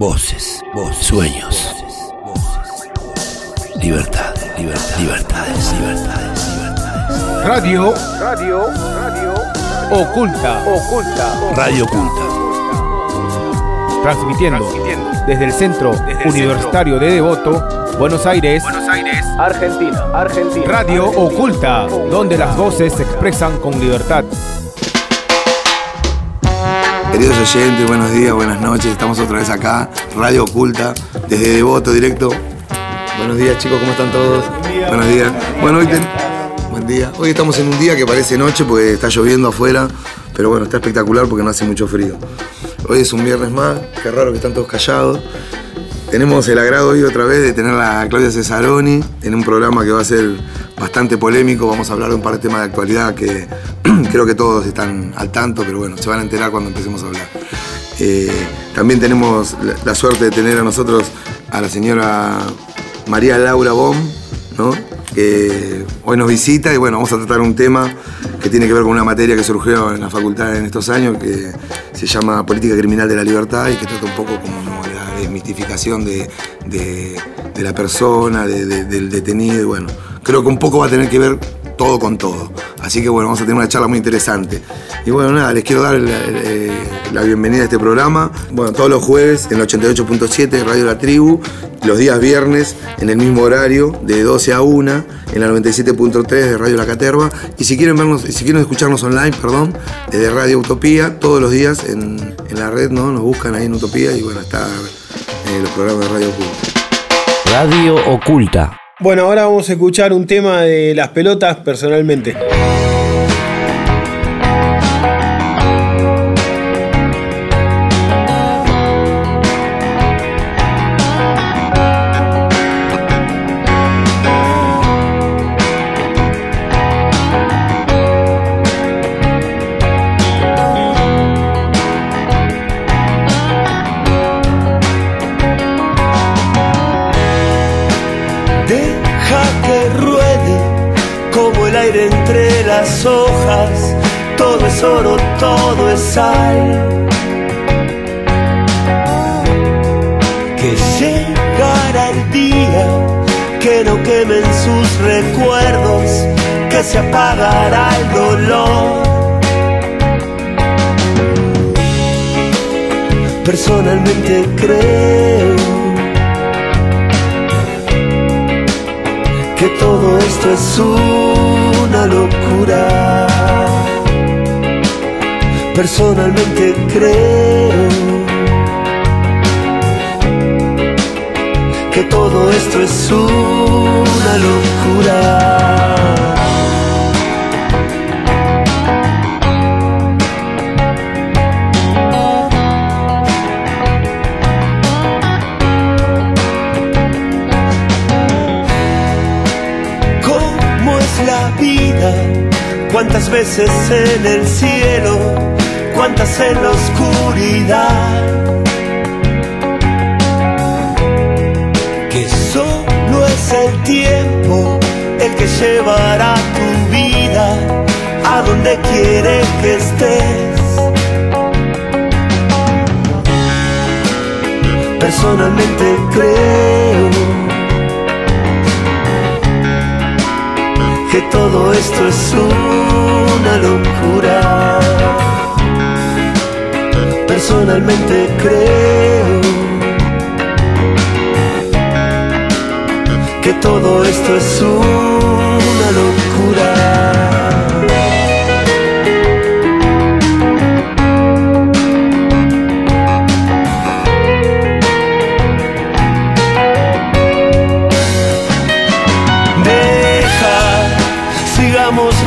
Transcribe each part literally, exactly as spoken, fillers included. Voces, voces, sueños, voces, voces, libertad, libertad, libertades, libertades, libertades. Radio, radio, radio, oculta, oculta, radio oculta. Transmitiendo, Transmitiendo desde el Centro desde el Universitario Centro. de Devoto, Buenos Aires, Buenos Aires, Argentina, Argentina. Radio Argentina, oculta, oculta, donde las voces se expresan con libertad. Queridos oyentes, buenos días, buenas noches. Estamos otra vez acá, Radio Oculta, desde Devoto, directo. Buenos días, chicos, ¿cómo están todos? Buenos días. Buenos días. Bueno, hoy, ten... Buen día. Hoy estamos en un día que parece noche porque está lloviendo afuera, pero bueno, está espectacular porque no hace mucho frío. Hoy es un viernes más, qué raro que están todos callados. Tenemos el agrado hoy otra vez de tener a Claudia Cesaroni en un programa que va a ser bastante polémico. Vamos a hablar de un par de temas de actualidad que creo que todos están al tanto, pero bueno, se van a enterar cuando empecemos a hablar. Eh, también tenemos la, la suerte de tener a nosotros a la señora María Laura Bohm, ¿no? Que hoy nos visita y bueno, vamos a tratar un tema que tiene que ver con una materia que surgió en la facultad en estos años, que se llama Política Criminal de la Libertad y que trata un poco como la desmitificación de, de, de la persona, de, de, del detenido y bueno, creo que un poco va a tener que ver todo con todo. Así que bueno, vamos a tener una charla muy interesante. Y bueno, nada, les quiero dar la, la, la bienvenida a este programa. Bueno, todos los jueves en el ochenta y ocho punto siete Radio La Tribu, los días viernes en el mismo horario, de doce a una, en la noventa y siete punto tres de Radio La Caterva. Y si quieren vernos, si quieren escucharnos online, perdón, desde Radio Utopía, todos los días en, en la red, ¿no? Nos buscan ahí en Utopía y bueno, está eh, los programas de Radio Oculta. Radio Oculta. Bueno, ahora vamos a escuchar un tema de Las Pelotas personalmente. Hojas, todo es oro, todo es sal, que llegará el día que no quemen sus recuerdos, que se apagará el dolor. Personalmente creo que todo esto es una locura. Personalmente creo que todo esto es una locura. Cuántas veces en el cielo, cuántas en la oscuridad, que solo es el tiempo el que llevará tu vida a donde quiere que estés. Personalmente creo que todo esto es una locura. Personalmente creo que todo esto es una locura.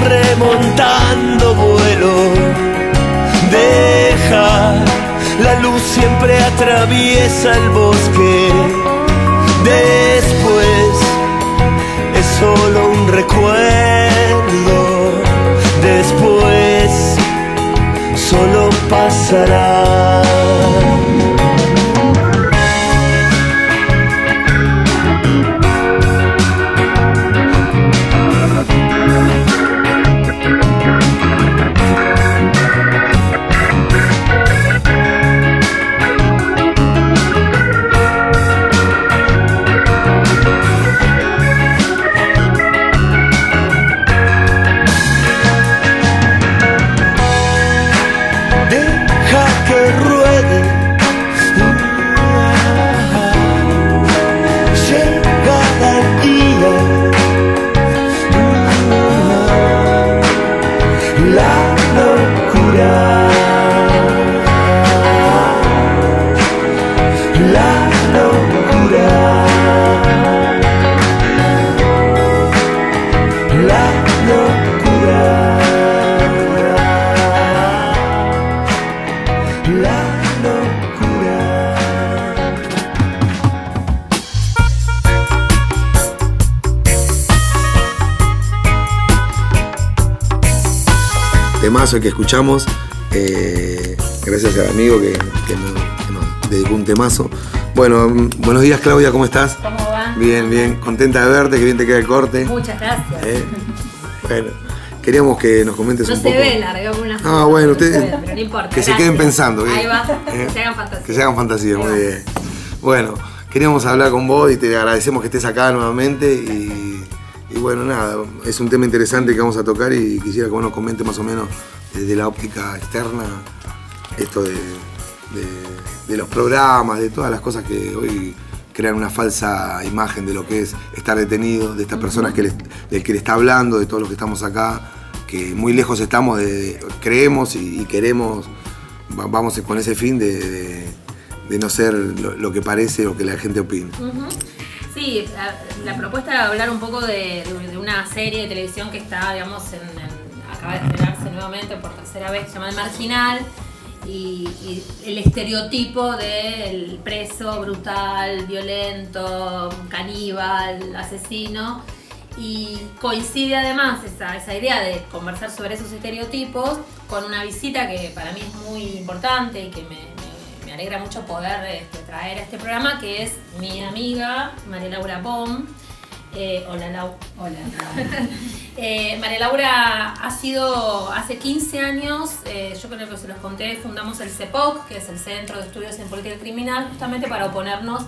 Remontando vuelo, deja, la luz siempre atraviesa el bosque. Después es solo un recuerdo, después solo pasará. temazo que escuchamos, eh, gracias al amigo que, que, nos, que nos dedicó un temazo. Bueno, buenos días, Claudia, ¿cómo estás? ¿Cómo va? Bien, bien, contenta de verte, que bien te queda el corte. Muchas gracias. Eh, bueno, queríamos que nos comentes no un poco. No se ve, largo con una foto. Ah, bueno, ustedes, no se ve, pero no importa. Que gracias. Se queden pensando. Que, ahí va, eh, que se hagan fantasías. Que se hagan fantasías, muy bien. Bueno, queríamos hablar con vos y te agradecemos que estés acá nuevamente y, y bueno, nada, es un tema interesante que vamos a tocar y quisiera que vos nos comentes más o menos desde la óptica externa esto de, de, de los programas, de todas las cosas que hoy crean una falsa imagen de lo que es estar detenido, de estas uh-huh. personas que les, del que le está hablando, de todos los que estamos acá, que muy lejos estamos de, de creemos y, y queremos, vamos con ese fin de, de de no ser lo, lo que parece o que la gente opina. Uh-huh. Sí, la, la propuesta era hablar un poco de, de, de una serie de televisión que está, digamos, en, en, acaba de estrenarse nuevamente por tercera vez, llamada El Marginal, y, y el estereotipo del preso brutal, violento, caníbal, asesino, y coincide además esa, esa idea de conversar sobre esos estereotipos con una visita que para mí es muy importante y que me Me alegra mucho poder este, traer a este programa, que es mi amiga María Laura Bohm. Eh, hola, Lau. Hola. eh, María Laura ha sido, hace quince años, eh, yo creo que se los conté, fundamos el C E P O C, que es el Centro de Estudios en Política Criminal, justamente para oponernos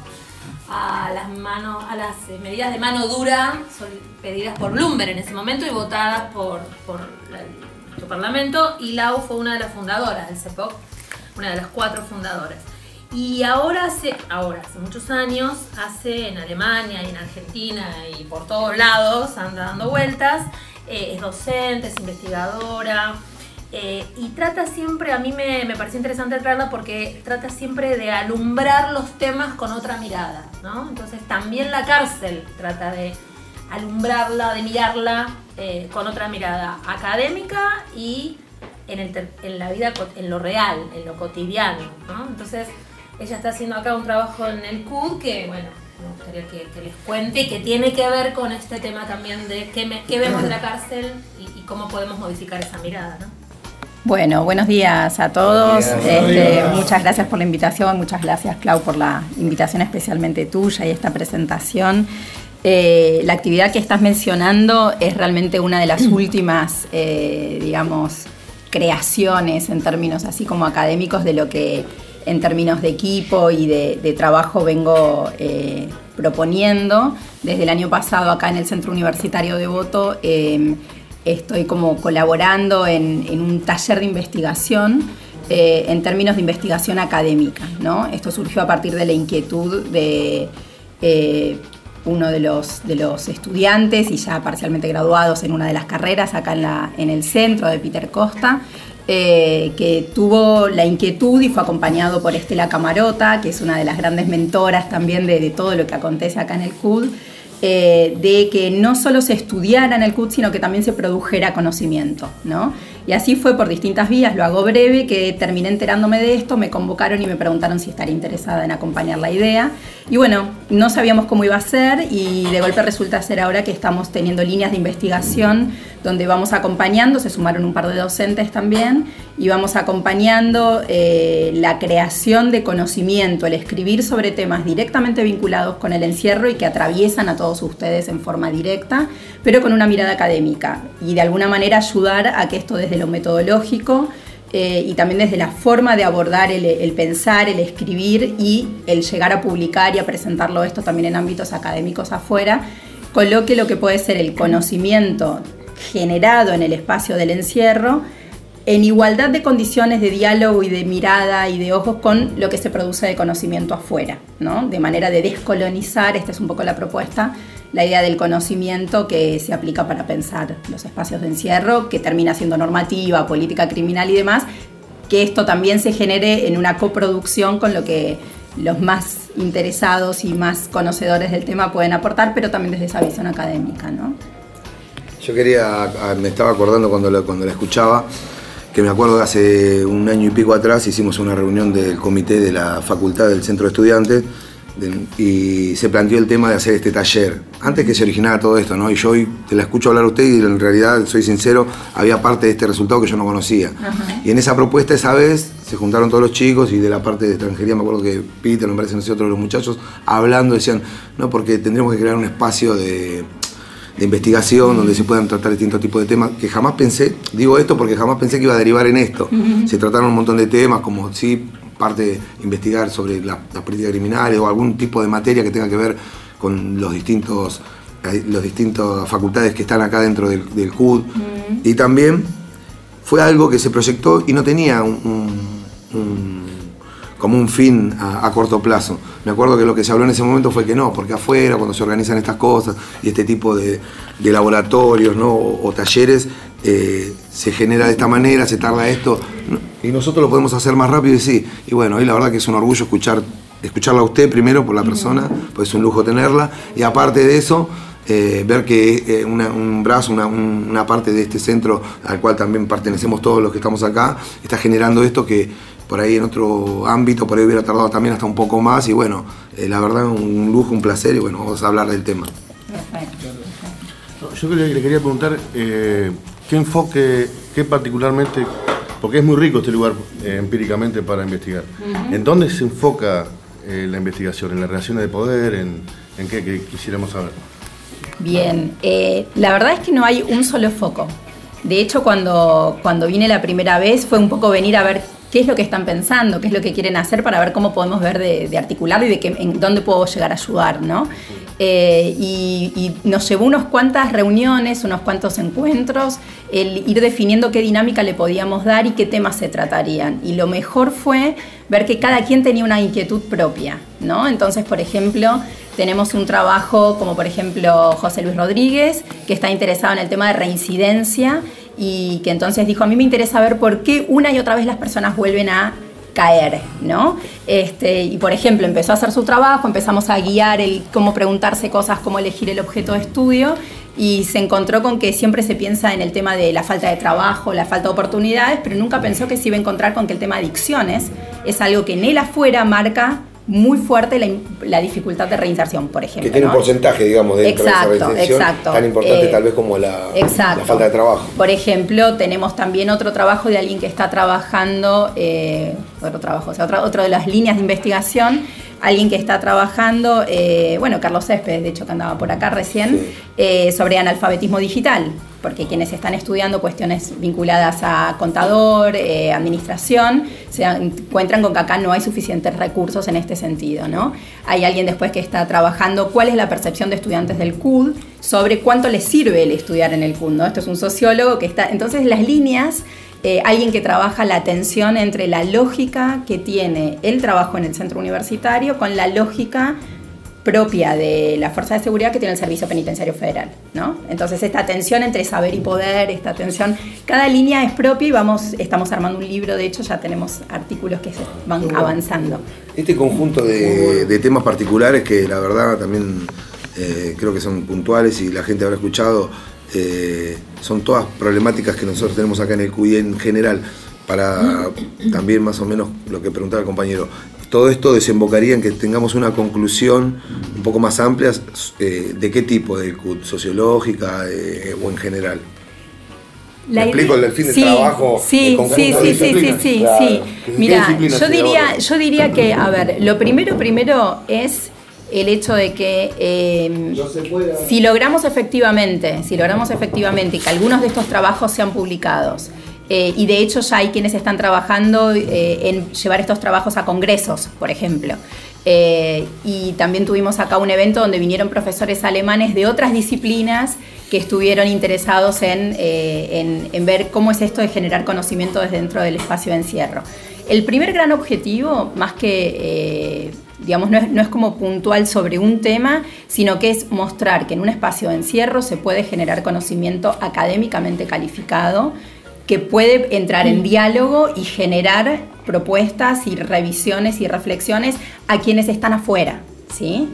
a las, manos, a las medidas de mano dura pedidas por Bloomberg en ese momento y votadas por, por el Parlamento. Y Lau fue una de las fundadoras del C E P O C. Una de las cuatro fundadoras. Y ahora hace, ahora, hace muchos años, hace en Alemania y en Argentina y por todos lados, anda dando vueltas, eh, es docente, es investigadora, eh, y trata siempre, a mí me, me pareció interesante traerla porque trata siempre de alumbrar los temas con otra mirada, ¿no? Entonces también la cárcel trata de alumbrarla, de mirarla eh, con otra mirada académica y En, el, en la vida, en lo real, en lo cotidiano, ¿no? Entonces, ella está haciendo acá un trabajo en el C U D que, bueno, me gustaría que, que les cuente, que tiene que ver con este tema también de qué, me, qué vemos de la cárcel y, y cómo podemos modificar esa mirada, ¿no? Bueno, buenos días a todos. Días, este, muchas gracias por la invitación, muchas gracias, Clau, por la invitación especialmente tuya y esta presentación. Eh, la actividad que estás mencionando es realmente una de las últimas, eh, digamos, creaciones en términos así como académicos de lo que en términos de equipo y de, de trabajo vengo eh, proponiendo. Desde el año pasado acá en el Centro Universitario de Devoto eh, estoy como colaborando en, en un taller de investigación eh, en términos de investigación académica, ¿no? Esto surgió a partir de la inquietud de eh, uno de los, de los estudiantes y ya parcialmente graduados en una de las carreras acá en, la, en el centro de Peter Costa, eh, que tuvo la inquietud y fue acompañado por Estela Camarota, que es una de las grandes mentoras también de, de todo lo que acontece acá en el C U D, eh, de que no solo se estudiara en el C U D, sino que también se produjera conocimiento, ¿no? Y así fue por distintas vías, lo hago breve, que terminé enterándome de esto, me convocaron y me preguntaron si estaría interesada en acompañar la idea. Y bueno, no sabíamos cómo iba a ser y de golpe resulta ser ahora que estamos teniendo líneas de investigación donde vamos acompañando, se sumaron un par de docentes también, y vamos acompañando eh, la creación de conocimiento, el escribir sobre temas directamente vinculados con el encierro y que atraviesan a todos ustedes en forma directa, pero con una mirada académica y de alguna manera ayudar a que esto desde de lo metodológico eh, y también desde la forma de abordar el, el pensar, el escribir y el llegar a publicar y a presentarlo esto también en ámbitos académicos afuera, coloque lo que puede ser el conocimiento generado en el espacio del encierro en igualdad de condiciones de diálogo y de mirada y de ojos con lo que se produce de conocimiento afuera, ¿no? De manera de descolonizar, esta es un poco la propuesta, la idea del conocimiento que se aplica para pensar los espacios de encierro, que termina siendo normativa, política criminal y demás, que esto también se genere en una coproducción con lo que los más interesados y más conocedores del tema pueden aportar, pero también desde esa visión académica, ¿no? Yo quería, me estaba acordando cuando la, cuando la escuchaba, que me acuerdo que hace un año y pico atrás hicimos una reunión del comité de la facultad del Centro de Estudiantes y se planteó el tema de hacer este taller, antes que se originara todo esto, ¿no? Y yo hoy te la escucho hablar a usted y en realidad, soy sincero, había parte de este resultado que yo no conocía. Ajá. Y en esa propuesta esa vez se juntaron todos los chicos y de la parte de extranjería, me acuerdo que Peter, me parece, no sé, otro de los muchachos, hablando decían, no, porque tendríamos que crear un espacio de... de investigación, uh-huh, donde se puedan tratar distintos tipos de temas, que jamás pensé, digo esto porque jamás pensé que iba a derivar en esto. Uh-huh. Se trataron un montón de temas, como sí, parte de investigar sobre las la políticas criminales o algún tipo de materia que tenga que ver con los distintos, los distintos facultades que están acá dentro del, del C U D. Uh-huh. Y también fue algo que se proyectó y no tenía un, un, un como un fin a, a corto plazo. Me acuerdo que lo que se habló en ese momento fue que no, porque afuera, cuando se organizan estas cosas y este tipo de, de laboratorios, ¿no? o, o talleres, eh, se genera de esta manera, se tarda esto, y nosotros lo podemos hacer más rápido y sí. Y bueno, y la verdad que es un orgullo escuchar, escucharla a usted primero por la persona, pues es un lujo tenerla, y aparte de eso, Eh, ver que eh, una, un brazo, una, un, una parte de este centro al cual también pertenecemos todos los que estamos acá, está generando esto que por ahí en otro ámbito, por ahí hubiera tardado también hasta un poco más. Y bueno, eh, la verdad un lujo, un placer, y bueno, vamos a hablar del tema. Yo creo que le quería preguntar eh, qué enfoque, qué particularmente, porque es muy rico este lugar eh, empíricamente para investigar. Uh-huh. ¿En dónde se enfoca eh, la investigación? ¿En las relaciones de poder? ¿En, en qué, qué quisiéramos saber? Bien, eh, la verdad es que no hay un solo foco. De hecho, cuando, cuando vine la primera vez fue un poco venir a ver qué es lo que están pensando, qué es lo que quieren hacer para ver cómo podemos ver de, de articularlo y de que, en dónde puedo llegar a ayudar, ¿no? Eh, y, y nos llevó unas cuantas reuniones, unos cuantos encuentros, el ir definiendo qué dinámica le podíamos dar y qué temas se tratarían. Y lo mejor fue ver que cada quien tenía una inquietud propia, ¿no? Entonces, por ejemplo, tenemos un trabajo como, por ejemplo, José Luis Rodríguez, que está interesado en el tema de reincidencia y que entonces dijo, a mí me interesa ver por qué una y otra vez las personas vuelven a caer, ¿no? Este, y, por ejemplo, empezó a hacer su trabajo, empezamos a guiar el cómo preguntarse cosas, cómo elegir el objeto de estudio, y se encontró con que siempre se piensa en el tema de la falta de trabajo, la falta de oportunidades, pero nunca pensó que se iba a encontrar con que el tema de adicciones es algo que en el afuera marca muy fuerte la, la dificultad de reinserción, por ejemplo. Que tiene, ¿no?, un porcentaje, digamos, de, exacto, de esa reinserción, exacto, tan importante eh, tal vez como la, la falta de trabajo. Por ejemplo, tenemos también otro trabajo de alguien que está trabajando, eh, otro trabajo, o sea, otra, otra de las líneas de investigación, alguien que está trabajando, eh, bueno, Carlos Céspedes, de hecho, que andaba por acá recién, sí, eh, sobre analfabetismo digital, porque quienes están estudiando cuestiones vinculadas a contador, eh, administración, se encuentran con que acá no hay suficientes recursos en este sentido, ¿no? Hay alguien después que está trabajando cuál es la percepción de estudiantes del C U D sobre cuánto les sirve el estudiar en el C U D, ¿no? Esto es un sociólogo que está... Entonces, las líneas... Eh, alguien que trabaja la tensión entre la lógica que tiene el trabajo en el centro universitario con la lógica propia de la fuerza de seguridad que tiene el Servicio Penitenciario Federal, ¿no? Entonces, esta tensión entre saber y poder, esta tensión, cada línea es propia y vamos, estamos armando un libro, de hecho ya tenemos artículos que se van avanzando. Este conjunto de, de temas particulares que la verdad también eh, creo que son puntuales y la gente habrá escuchado. Eh, son todas problemáticas que nosotros tenemos acá en el C U D en general, para también más o menos lo que preguntaba el compañero. Todo esto desembocaría en que tengamos una conclusión un poco más amplia eh, de qué tipo del C U D, sociológica eh, o en general. ¿Me la explico el fin del sí, trabajo? Sí, eh, sí, sí, sí, sí, sí, claro, sí. Mira, yo diría, yo diría que, a ver, lo primero, primero es... el hecho de que eh, no se puede... si logramos efectivamente, si logramos efectivamente que algunos de estos trabajos sean publicados, eh, y de hecho ya hay quienes están trabajando eh, en llevar estos trabajos a congresos, por ejemplo, eh, y también tuvimos acá un evento donde vinieron profesores alemanes de otras disciplinas que estuvieron interesados en, eh, en, en ver cómo es esto de generar conocimiento desde dentro del espacio de encierro. El primer gran objetivo, más que... Eh, digamos, no es, no es como puntual sobre un tema, sino que es mostrar que en un espacio de encierro se puede generar conocimiento académicamente calificado, que puede entrar en diálogo y generar propuestas y revisiones y reflexiones a quienes están afuera, ¿sí?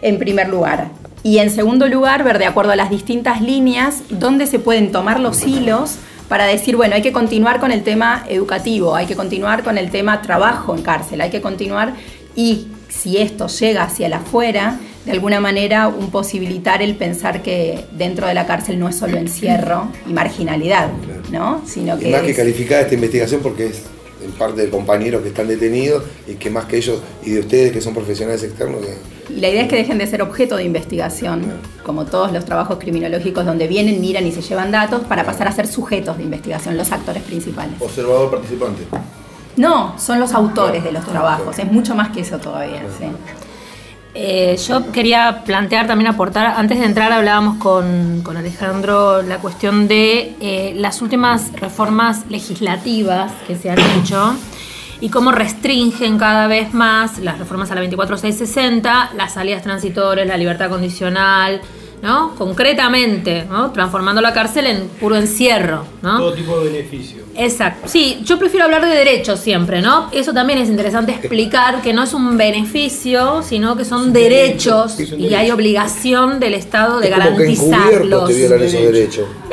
En primer lugar. Y en segundo lugar, ver de acuerdo a las distintas líneas, dónde se pueden tomar los hilos para decir, bueno, hay que continuar con el tema educativo, hay que continuar con el tema trabajo en cárcel, hay que continuar... Y si esto llega hacia el afuera, de alguna manera un posibilitar el pensar que dentro de la cárcel no es solo encierro y marginalidad, claro, ¿no? Sino que y más es... que calificada esta investigación porque es en parte de compañeros que están detenidos y que más que ellos y de ustedes que son profesionales externos. Que... Y la idea es que dejen de ser objeto de investigación, claro, como todos los trabajos criminológicos donde vienen, miran y se llevan datos para pasar a ser sujetos de investigación, los actores principales. Observador participante. No, son los autores de los trabajos, es mucho más que eso todavía. Sí. Eh, yo quería plantear también, aportar, antes de entrar hablábamos con, con Alejandro la cuestión de eh, las últimas reformas legislativas que se han hecho y cómo restringen cada vez más las reformas a la veinticuatro seiscientos sesenta, las salidas transitorias, la libertad condicional, ¿no? Concretamente, ¿no? Transformando la cárcel en puro encierro, ¿no? Todo tipo de beneficio. Exacto. Sí, yo prefiero hablar de derechos siempre, ¿no? Eso también es interesante explicar, que no es un beneficio, sino que son derechos y hay obligación del Estado de garantizarlos.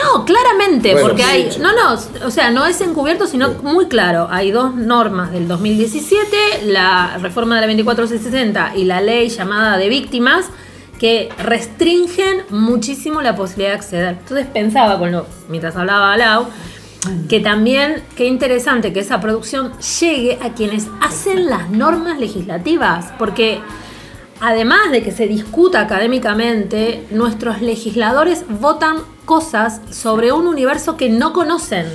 No, claramente, bueno, porque hay... No, no, o sea, no es encubierto, sino muy claro. Hay dos normas del dos mil diecisiete, la reforma de la veinticuatro seiscientos sesenta y la ley llamada de víctimas, que restringen muchísimo la posibilidad de acceder. Entonces pensaba, con lo, mientras hablaba a Lau, que también, qué interesante que esa producción llegue a quienes hacen las normas legislativas, porque además de que se discuta académicamente, nuestros legisladores votan cosas sobre un universo que no conocen,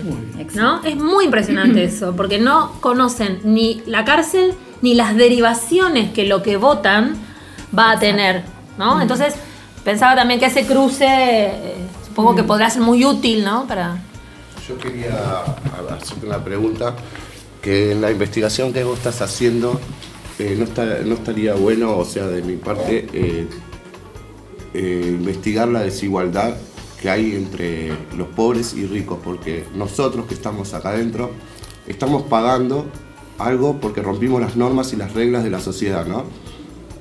¿no? Es muy impresionante eso, porque no conocen ni la cárcel, ni las derivaciones que lo que votan va a tener, ¿no? Entonces pensaba también que ese cruce eh, supongo que podrá ser muy útil, ¿no? Para... Yo quería hacerte una pregunta, que en la investigación que vos estás haciendo eh, no, está, no estaría bueno, o sea, de mi parte, eh, eh, investigar la desigualdad que hay entre los pobres y ricos, porque nosotros que estamos acá adentro estamos pagando algo porque rompimos las normas y las reglas de la sociedad, ¿no?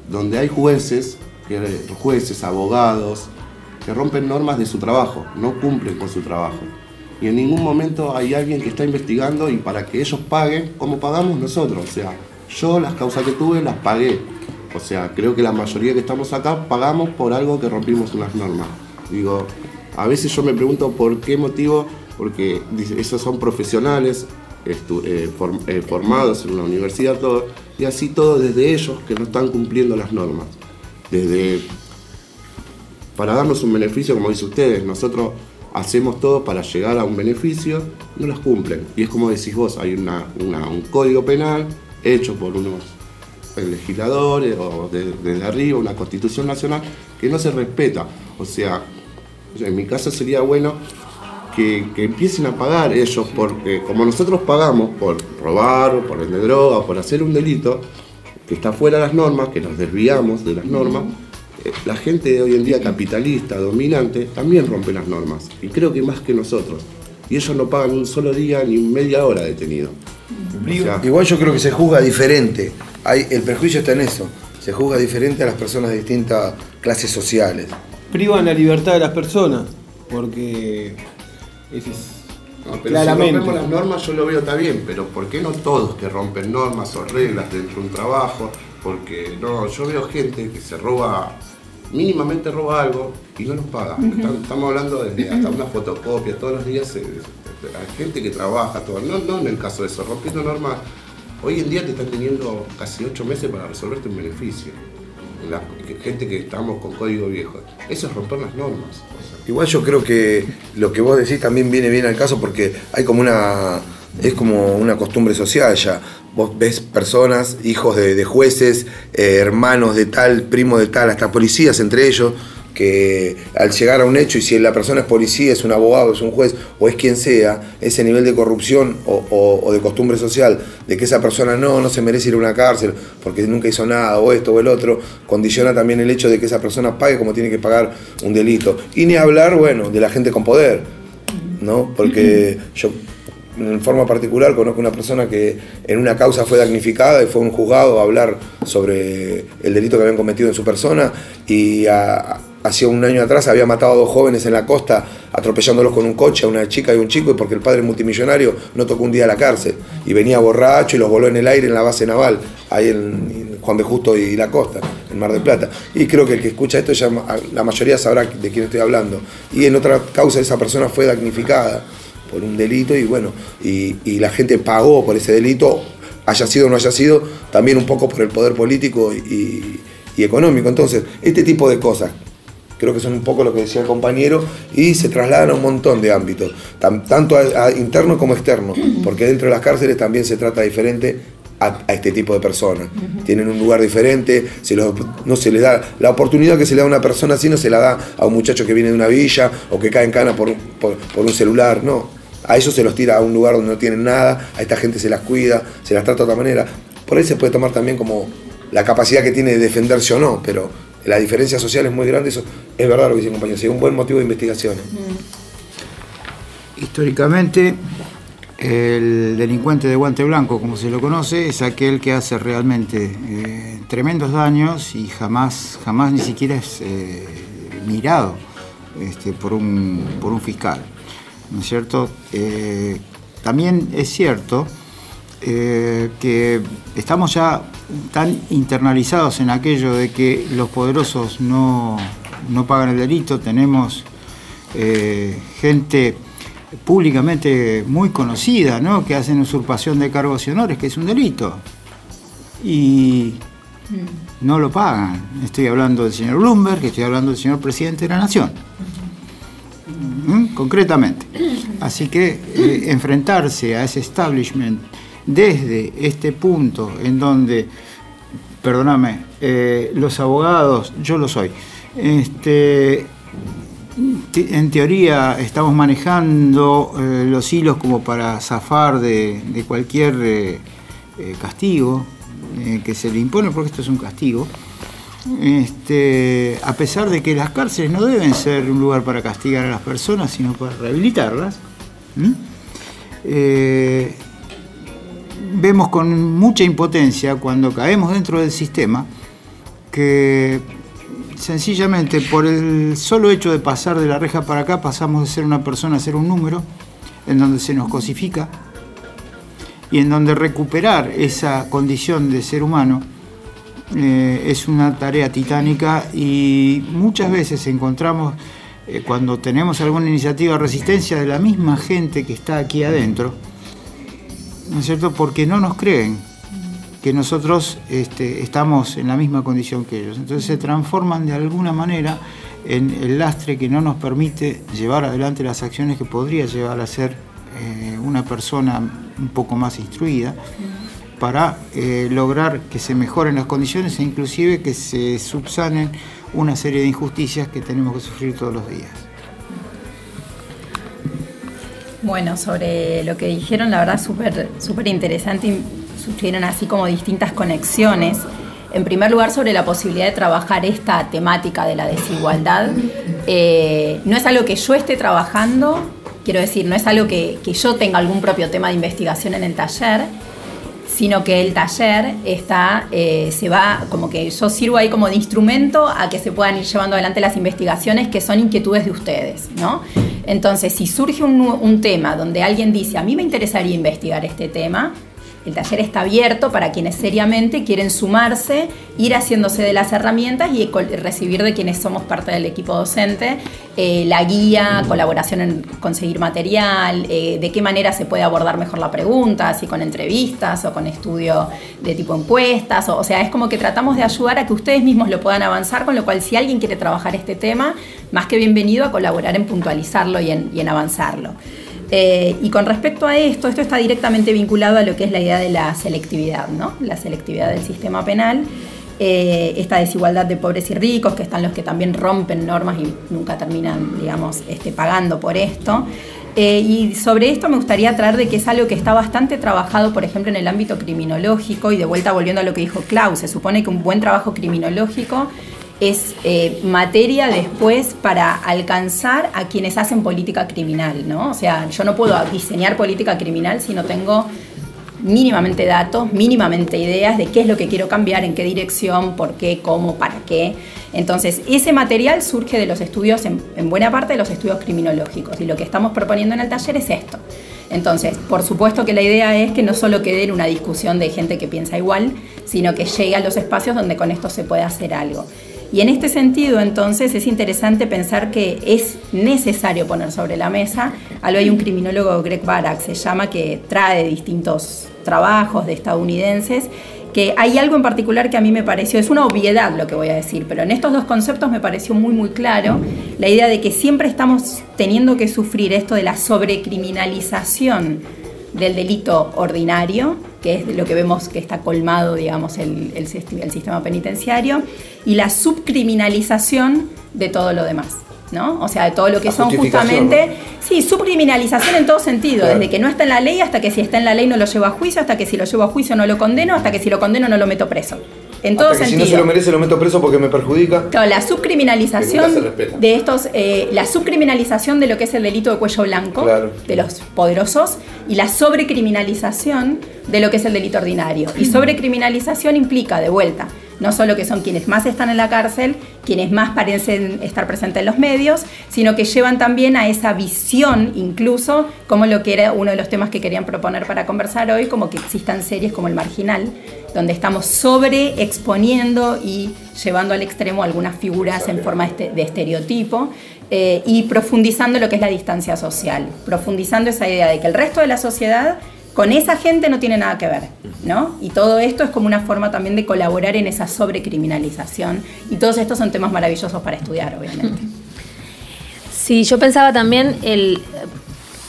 Donde hay jueces que jueces, abogados, que rompen normas de su trabajo, no cumplen con su trabajo. Y en ningún momento hay alguien que está investigando y para que ellos paguen, como pagamos nosotros. O sea, yo las causas que tuve las pagué. O sea, creo que la mayoría que estamos acá pagamos por algo que rompimos unas normas. Digo, a veces yo me pregunto por qué motivo, porque esos son profesionales, Estu- eh, form- eh, formados en la universidad, todo, y así todo desde ellos que no están cumpliendo las normas. Desde, para darnos un beneficio, como dicen ustedes, nosotros hacemos todo para llegar a un beneficio, no las cumplen. Y es como decís vos, hay una, una, un código penal hecho por unos legisladores o de, desde arriba, una constitución nacional que no se respeta. O sea, en mi caso sería bueno que, que empiecen a pagar ellos, porque como nosotros pagamos por robar, por vender droga, por hacer un delito que está fuera de las normas, que nos desviamos de las normas, la gente de hoy en día capitalista, dominante, también rompe las normas, y creo que más que nosotros, y ellos no pagan un solo día ni media hora detenido. O sea, igual yo creo que se juzga diferente, hay, el perjuicio está en eso, se juzga diferente a las personas de distintas clases sociales. Privan la libertad de las personas, porque ese es... No, pero claramente. Si rompemos las normas yo lo veo está bien, pero ¿por qué no todos que rompen normas o reglas dentro de un trabajo? Porque no, yo veo gente que se roba, mínimamente roba algo y no nos paga. Uh-huh. Estamos hablando desde hasta una fotocopia, todos los días se, hay gente que trabaja, todo. No, no en el caso de eso, rompiendo normas, hoy en día te están teniendo casi ocho meses para resolverte un beneficio. La gente que estamos con código viejo, eso es romper las normas. Igual yo creo que lo que vos decís también viene bien al caso, porque hay como una, es como una costumbre social ya. Vos ves personas, hijos de, de jueces, eh, hermanos de tal, primos de tal, hasta policías entre ellos, que al llegar a un hecho, y si la persona es policía, es un abogado, es un juez, o es quien sea, ese nivel de corrupción o, o, o de costumbre social, de que esa persona no, no se merece ir a una cárcel porque nunca hizo nada, o esto o el otro, condiciona también el hecho de que esa persona pague como tiene que pagar un delito. Y ni hablar, bueno, de la gente con poder, ¿no? Porque yo, en forma particular, conozco una persona que en una causa fue damnificada y fue un juzgado a hablar sobre el delito que habían cometido en su persona, y a... Hacía un año atrás había matado a dos jóvenes en la costa atropellándolos con un coche, a una chica y un chico, y porque el padre multimillonario no tocó un día a la cárcel. Y venía borracho y los voló en el aire en la base naval, ahí en, en Juan de Justo y La Costa, en Mar del Plata. Y creo que el que escucha esto, ya la mayoría sabrá de quién estoy hablando. Y en otra causa esa persona fue damnificada por un delito y bueno, y, y la gente pagó por ese delito, haya sido o no haya sido, también un poco por el poder político y, y económico. Entonces, este tipo de cosas, creo que son un poco lo que decía el compañero, y se trasladan a un montón de ámbitos, tan, tanto a, a interno como externo, porque dentro de las cárceles también se trata diferente a, a este tipo de personas. Uh-huh. Tienen un lugar diferente, se los, no se les da la oportunidad que se le da a una persona así, no se la da a un muchacho que viene de una villa o que cae en cana por, por, por un celular, no. A ellos se los tira a un lugar donde no tienen nada, a esta gente se las cuida, se las trata de otra manera. Por ahí se puede tomar también como la capacidad que tiene de defenderse o no, pero la diferencia social es muy grande, eso es verdad lo que dice el compañero, es un buen motivo de investigación. Históricamente, el delincuente de guante blanco, como se lo conoce, es aquel que hace realmente eh, tremendos daños y jamás, jamás ni siquiera es eh, mirado este, por, un, por un fiscal, ¿no es cierto? Eh, también es cierto eh, que estamos ya tan internalizados en aquello de que los poderosos no, no pagan el delito. Tenemos eh, gente públicamente muy conocida, ¿no?, que hacen usurpación de cargos y honores, que es un delito, y no lo pagan. Estoy hablando del señor Bloomberg, estoy hablando del señor presidente de la Nación, ¿Mm? concretamente. Así que eh, enfrentarse a ese establishment desde este punto en donde, perdóname, eh, los abogados, yo lo soy, este, te, en teoría estamos manejando eh, los hilos como para zafar de, de cualquier eh, castigo eh, que se le impone, porque esto es un castigo, este, a pesar de que las cárceles no deben ser un lugar para castigar a las personas, sino para rehabilitarlas. ¿Mm? Eh, Vemos con mucha impotencia, cuando caemos dentro del sistema, que sencillamente por el solo hecho de pasar de la reja para acá pasamos de ser una persona a ser un número, en donde se nos cosifica y en donde recuperar esa condición de ser humano eh, es una tarea titánica, y muchas veces encontramos, eh, cuando tenemos alguna iniciativa de resistencia, de la misma gente que está aquí adentro, ¿no es cierto?, porque no nos creen que nosotros este, estamos en la misma condición que ellos. Entonces se transforman de alguna manera en el lastre que no nos permite llevar adelante las acciones que podría llevar a ser eh, una persona un poco más instruida, para eh, lograr que se mejoren las condiciones e inclusive que se subsanen una serie de injusticias que tenemos que sufrir todos los días. Bueno, sobre lo que dijeron, la verdad, súper súper interesante, surgieron así como distintas conexiones. En primer lugar, sobre la posibilidad de trabajar esta temática de la desigualdad. Eh, no es algo que yo esté trabajando, quiero decir, no es algo que, que yo tenga algún propio tema de investigación en el taller, sino que el taller está, eh, se va, como que yo sirvo ahí como de instrumento a que se puedan ir llevando adelante las investigaciones que son inquietudes de ustedes, ¿no? Entonces, si surge un, un tema donde alguien dice, a mí me interesaría investigar este tema, el taller está abierto para quienes seriamente quieren sumarse, ir haciéndose de las herramientas y recibir de quienes somos parte del equipo docente eh, la guía, colaboración en conseguir material, eh, de qué manera se puede abordar mejor la pregunta, si con entrevistas o con estudio de tipo encuestas. O, o sea, es como que tratamos de ayudar a que ustedes mismos lo puedan avanzar, con lo cual si alguien quiere trabajar este tema, más que bienvenido a colaborar en puntualizarlo y en, y en avanzarlo. Eh, y con respecto a esto, esto está directamente vinculado a lo que es la idea de la selectividad, ¿no? La selectividad del sistema penal, eh, esta desigualdad de pobres y ricos, que están los que también rompen normas y nunca terminan, digamos, este, pagando por esto. Eh, y sobre esto me gustaría traer de que es algo que está bastante trabajado, por ejemplo, en el ámbito criminológico, y de vuelta volviendo a lo que dijo Clau, se supone que un buen trabajo criminológico es eh, materia después para alcanzar a quienes hacen política criminal, ¿no? O sea, yo no puedo diseñar política criminal si no tengo mínimamente datos, mínimamente ideas de qué es lo que quiero cambiar, en qué dirección, por qué, cómo, para qué. Entonces, ese material surge de los estudios, en, en buena parte de los estudios criminológicos, y lo que estamos proponiendo en el taller es esto. Entonces, por supuesto que la idea es que no solo quede en una discusión de gente que piensa igual, sino que llegue a los espacios donde con esto se puede hacer algo. Y en este sentido, entonces, es interesante pensar que es necesario poner sobre la mesa. Algo hay un criminólogo, Greg Barak, se llama, que trae distintos trabajos de estadounidenses, que hay algo en particular que a mí me pareció, es una obviedad lo que voy a decir, pero en estos dos conceptos me pareció muy muy claro la idea de que siempre estamos teniendo que sufrir esto de la sobrecriminalización del delito ordinario, que es lo que vemos que está colmado, digamos, el, el, el sistema penitenciario, y la subcriminalización de todo lo demás, ¿no? O sea, de todo lo que son justamente, ¿no? Sí, subcriminalización en todo sentido, claro. Desde que no está en la ley hasta que si está en la ley no lo llevo a juicio, hasta que si lo llevo a juicio no lo condeno, hasta que si lo condeno no lo meto preso. En todo hasta que sentido. Si no se lo merece lo meto preso porque me perjudica. Claro, la subcriminalización de estos, eh, la subcriminalización de lo que es el delito de cuello blanco, claro, de los poderosos, y la sobrecriminalización de lo que es el delito ordinario. Y sobrecriminalización implica, de vuelta, no solo que son quienes más están en la cárcel, quienes más parecen estar presentes en los medios, sino que llevan también a esa visión, incluso, como lo que era uno de los temas que querían proponer para conversar hoy, como que existan series como El Marginal, donde estamos sobreexponiendo y llevando al extremo algunas figuras en forma de estereotipo, eh, y profundizando lo que es la distancia social, profundizando esa idea de que el resto de la sociedad con esa gente no tiene nada que ver, ¿no? Y todo esto es como una forma también de colaborar en esa sobrecriminalización. Y todos estos son temas maravillosos para estudiar, obviamente. Sí, yo pensaba también el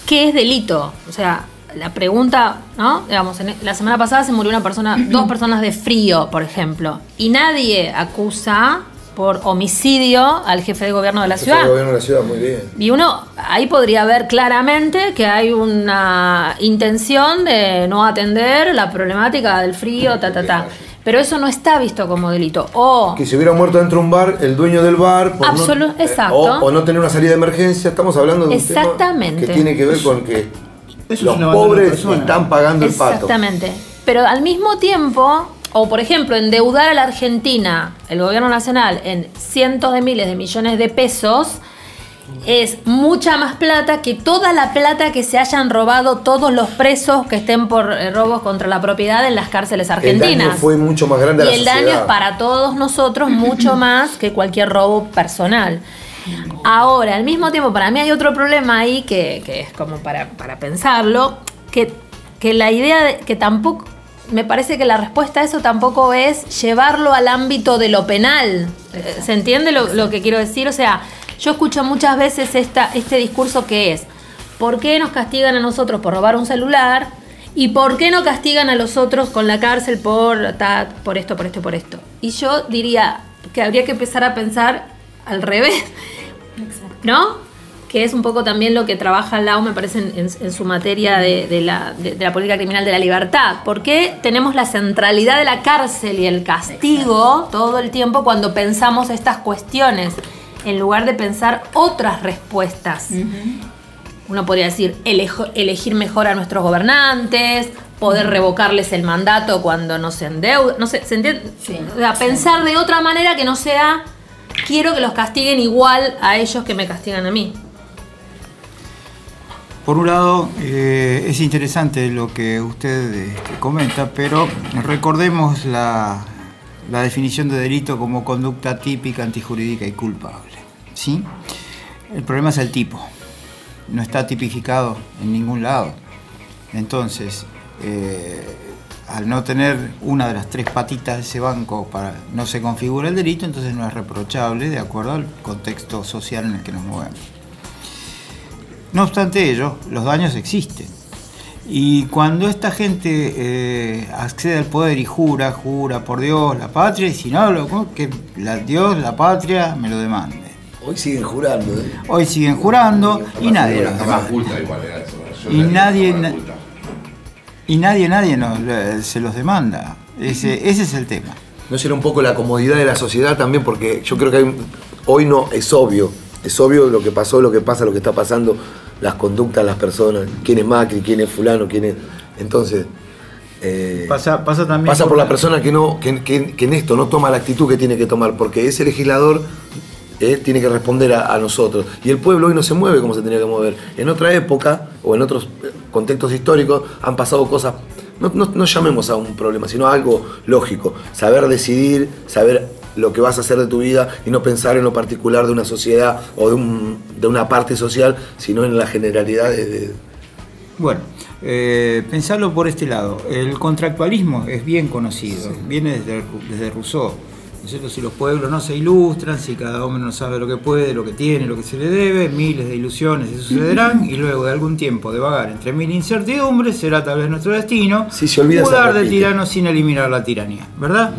¿qué es delito? O sea, la pregunta, ¿no? Digamos, en, la semana pasada se murió una persona, dos personas de frío, por ejemplo, y nadie acusa por homicidio al jefe de gobierno de la ciudad. Jefe de gobierno de la ciudad, muy bien. Y uno ahí podría ver claramente que hay una intención de no atender la problemática del frío, ta, ta, ta. Pero eso no está visto como delito. O que se hubiera muerto dentro de un bar, el dueño del bar, por Absolu- no, exacto. O, o no tener una salida de emergencia. Estamos hablando de un exactamente. Tema que tiene que ver con que eso los es pobres están pagando el pato. Exactamente. Pero al mismo tiempo, o por ejemplo, endeudar a la Argentina, el gobierno nacional, en cientos de miles de millones de pesos, es mucha más plata que toda la plata que se hayan robado todos los presos que estén por eh, robos contra la propiedad en las cárceles argentinas. El daño fue mucho más grande a la sociedad. Y el daño es para todos nosotros mucho más que cualquier robo personal. Ahora, al mismo tiempo, para mí hay otro problema ahí que, que es como para, para pensarlo, que, que la idea de que tampoco... Me parece que la respuesta a eso tampoco es llevarlo al ámbito de lo penal. ¿Se entiende lo, lo que quiero decir? O sea, yo escucho muchas veces esta, este discurso que es ¿por qué nos castigan a nosotros por robar un celular? ¿Y por qué no castigan a los otros con la cárcel por, ta, por esto, por esto, por esto? Y yo diría que habría que empezar a pensar al revés, ¿no? Que es un poco también lo que trabaja Lau, me parece, en, en, en su materia de, de, la, de, de la política criminal de la libertad. ¿Por qué tenemos la centralidad de la cárcel y el castigo todo el tiempo cuando pensamos estas cuestiones, en lugar de pensar otras respuestas? Uh-huh. Uno podría decir, elejo, elegir mejor a nuestros gobernantes, poder uh-huh. revocarles el mandato cuando nos endeudan. No sé, ¿se entiende? Sí, o sea, sí. Pensar de otra manera que no sea, quiero que los castiguen igual a ellos que me castigan a mí. Por un lado, eh, es interesante lo que usted este, comenta, pero recordemos la, la definición de delito como conducta típica, antijurídica y culpable, ¿sí? El problema es el tipo, no está tipificado en ningún lado. Entonces, eh, al no tener una de las tres patitas de ese banco, para, no se configura el delito, entonces no es reprochable de acuerdo al contexto social en el que nos movemos. No obstante ello, los daños existen. Y cuando esta gente eh, accede al poder y jura, jura por Dios, la patria, y si no, loco, que la, Dios, la patria, me lo demande. Hoy siguen jurando, ¿eh? Hoy siguen jurando y nadie los demanda. Y nadie, y nadie, nadie nos, se los demanda. Ese, ese es el tema. ¿No será un poco la comodidad de la sociedad también? Porque yo creo que hay, hoy no es obvio. Es obvio lo que pasó, lo que pasa, lo que está pasando, las conductas, las personas, quién es Macri, quién es fulano, quién es... Entonces, eh, pasa, pasa, también pasa por la persona que, no, que, que, que en esto no toma la actitud que tiene que tomar, porque ese legislador eh, tiene que responder a, a nosotros. Y el pueblo hoy no se mueve como se tenía que mover. En otra época o en otros contextos históricos han pasado cosas, no, no, no llamemos a un problema, sino a algo lógico. Saber decidir, saber lo que vas a hacer de tu vida y no pensar en lo particular de una sociedad o de, un, de una parte social, sino en la generalidad de... de... Bueno, eh, pensarlo por este lado. El contractualismo es bien conocido, sí. Viene desde, desde Rousseau. Nosotros, si los pueblos no se ilustran, si cada hombre no sabe lo que puede, lo que tiene, lo que se le debe, miles de ilusiones se sucederán y luego de algún tiempo de vagar entre mil incertidumbres será tal vez nuestro destino sí, se olvida mudar de tirano sin eliminar la tiranía, ¿verdad?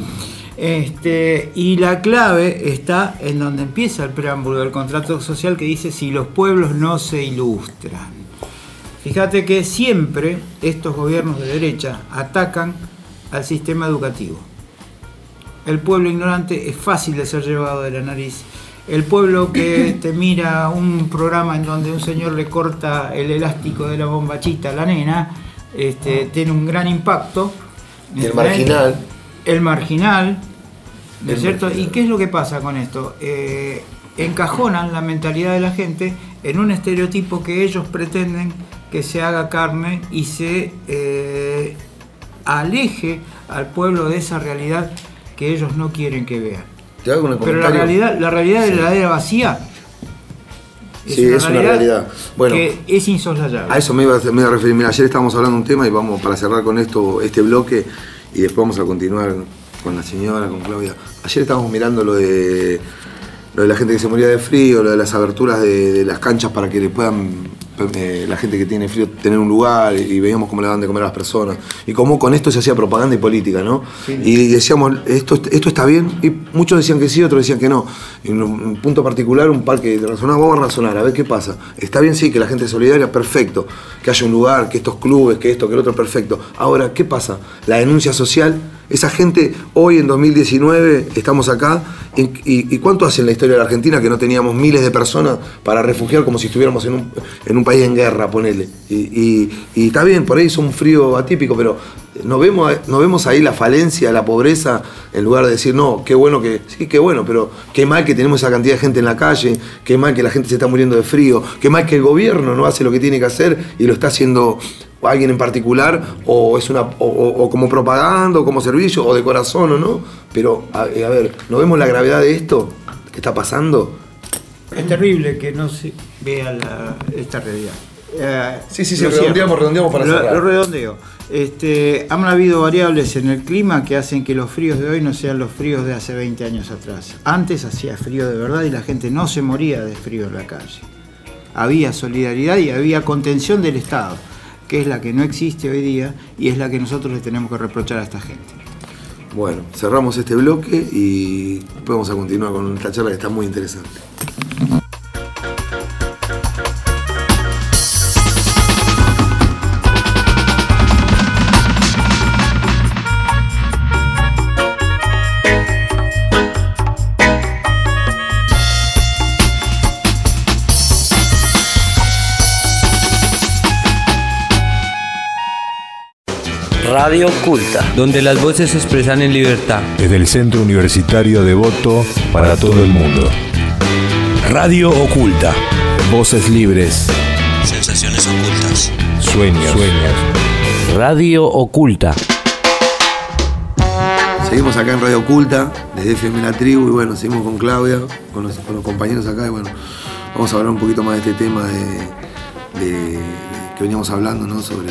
Este, y la clave está en donde empieza el preámbulo del contrato social que dice si los pueblos no se ilustran. Fíjate que siempre estos gobiernos de derecha atacan al sistema educativo. El pueblo ignorante es fácil de ser llevado de la nariz. El pueblo que te mira un programa en donde un señor le corta el elástico de la bombachita a la nena, este, tiene un gran impacto. Y el marginal. El marginal, ¿no es cierto? ¿Y qué es lo que pasa con esto? Eh, encajonan la mentalidad de la gente en un estereotipo que ellos pretenden que se haga carne y se eh, aleje al pueblo de esa realidad que ellos no quieren que vean. ¿Te hago un comentario? Pero la realidad, la realidad sí. de la era vacía es, sí, una, es realidad una realidad bueno, que es insoslayable. A eso me iba a, me iba a referir. Mira, ayer estábamos hablando de un tema y vamos para cerrar con esto este bloque. Y después vamos a continuar con la señora, con Claudia. Ayer estábamos mirando lo de, lo de la gente que se moría de frío, lo de las aberturas de, de las canchas para que le puedan, eh, la gente que tiene frío, tener un lugar, y veíamos cómo le daban de comer a las personas. Y cómo con esto se hacía propaganda y política, ¿no? Sí. Y decíamos, ¿esto, esto está bien? Y muchos decían que sí, otros decían que no. En un punto particular, un par que razonaba, vamos a razonar, a ver qué pasa. Está bien, sí, que la gente es solidaria, perfecto. Que haya un lugar, que estos clubes, que esto, que el otro, perfecto. Ahora, ¿qué pasa? La denuncia social, esa gente, hoy en dos mil diecinueve, estamos acá, y, y, y ¿cuánto hace en la historia de la Argentina que no teníamos miles de personas para refugiar como si estuviéramos en un, en un país en guerra, ponele? Y, y, y está bien, por ahí es un frío atípico, pero no vemos, no vemos ahí la falencia, la pobreza, en lugar de decir, no, qué bueno que, sí, qué bueno, pero qué mal que tenemos esa cantidad de gente en la calle, qué mal que la gente se está muriendo de frío, qué mal que el gobierno no hace lo que tiene que hacer y lo está haciendo alguien en particular, o es una o, o como propaganda, o como servicio, o de corazón, o no. Pero, a, a ver, ¿no vemos la gravedad de esto que está pasando? Es terrible que no se vea la, esta realidad. Eh, sí, sí, sí, redondeamos, redondeamos para cerrar. Lo, lo redondeo. Este, han habido variables en el clima que hacen que los fríos de hoy no sean los fríos de hace veinte años atrás. Antes hacía frío de verdad y la gente no se moría de frío en la calle. Había solidaridad y había contención del Estado, que es la que no existe hoy día y es la que nosotros le tenemos que reprochar a esta gente. Bueno, cerramos este bloque y podemos continuar con esta charla que está muy interesante. Radio Oculta, donde las voces se expresan en libertad. Desde el Centro Universitario Devoto para, para todo, todo el mundo. Radio Oculta. Voces libres. Sensaciones ocultas. Sueños. Sueños. Radio Oculta. Seguimos acá en Radio Oculta, desde F M La Tribu, y bueno, seguimos con Claudia, con los, con los compañeros acá, y bueno, vamos a hablar un poquito más de este tema de, de que veníamos hablando, ¿no? Sobre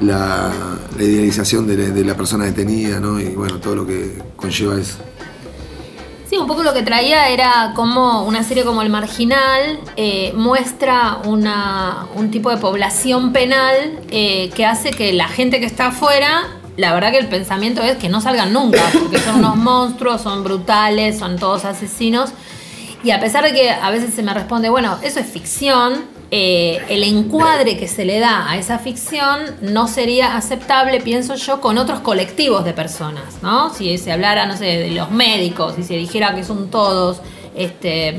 La, la idealización de la, de la persona detenida, ¿no? Y bueno, todo lo que conlleva eso. Sí, un poco lo que traía era como una serie como El Marginal eh, muestra una, un tipo de población penal eh, que hace que la gente que está afuera, la verdad que el pensamiento es que no salgan nunca, porque son unos monstruos, son brutales, son todos asesinos. Y a pesar de que a veces se me responde, bueno, eso es ficción. Eh, el encuadre que se le da a esa ficción no sería aceptable, pienso yo, con otros colectivos de personas, ¿no? Si se hablara, no sé, de los médicos, si se dijera que son todos este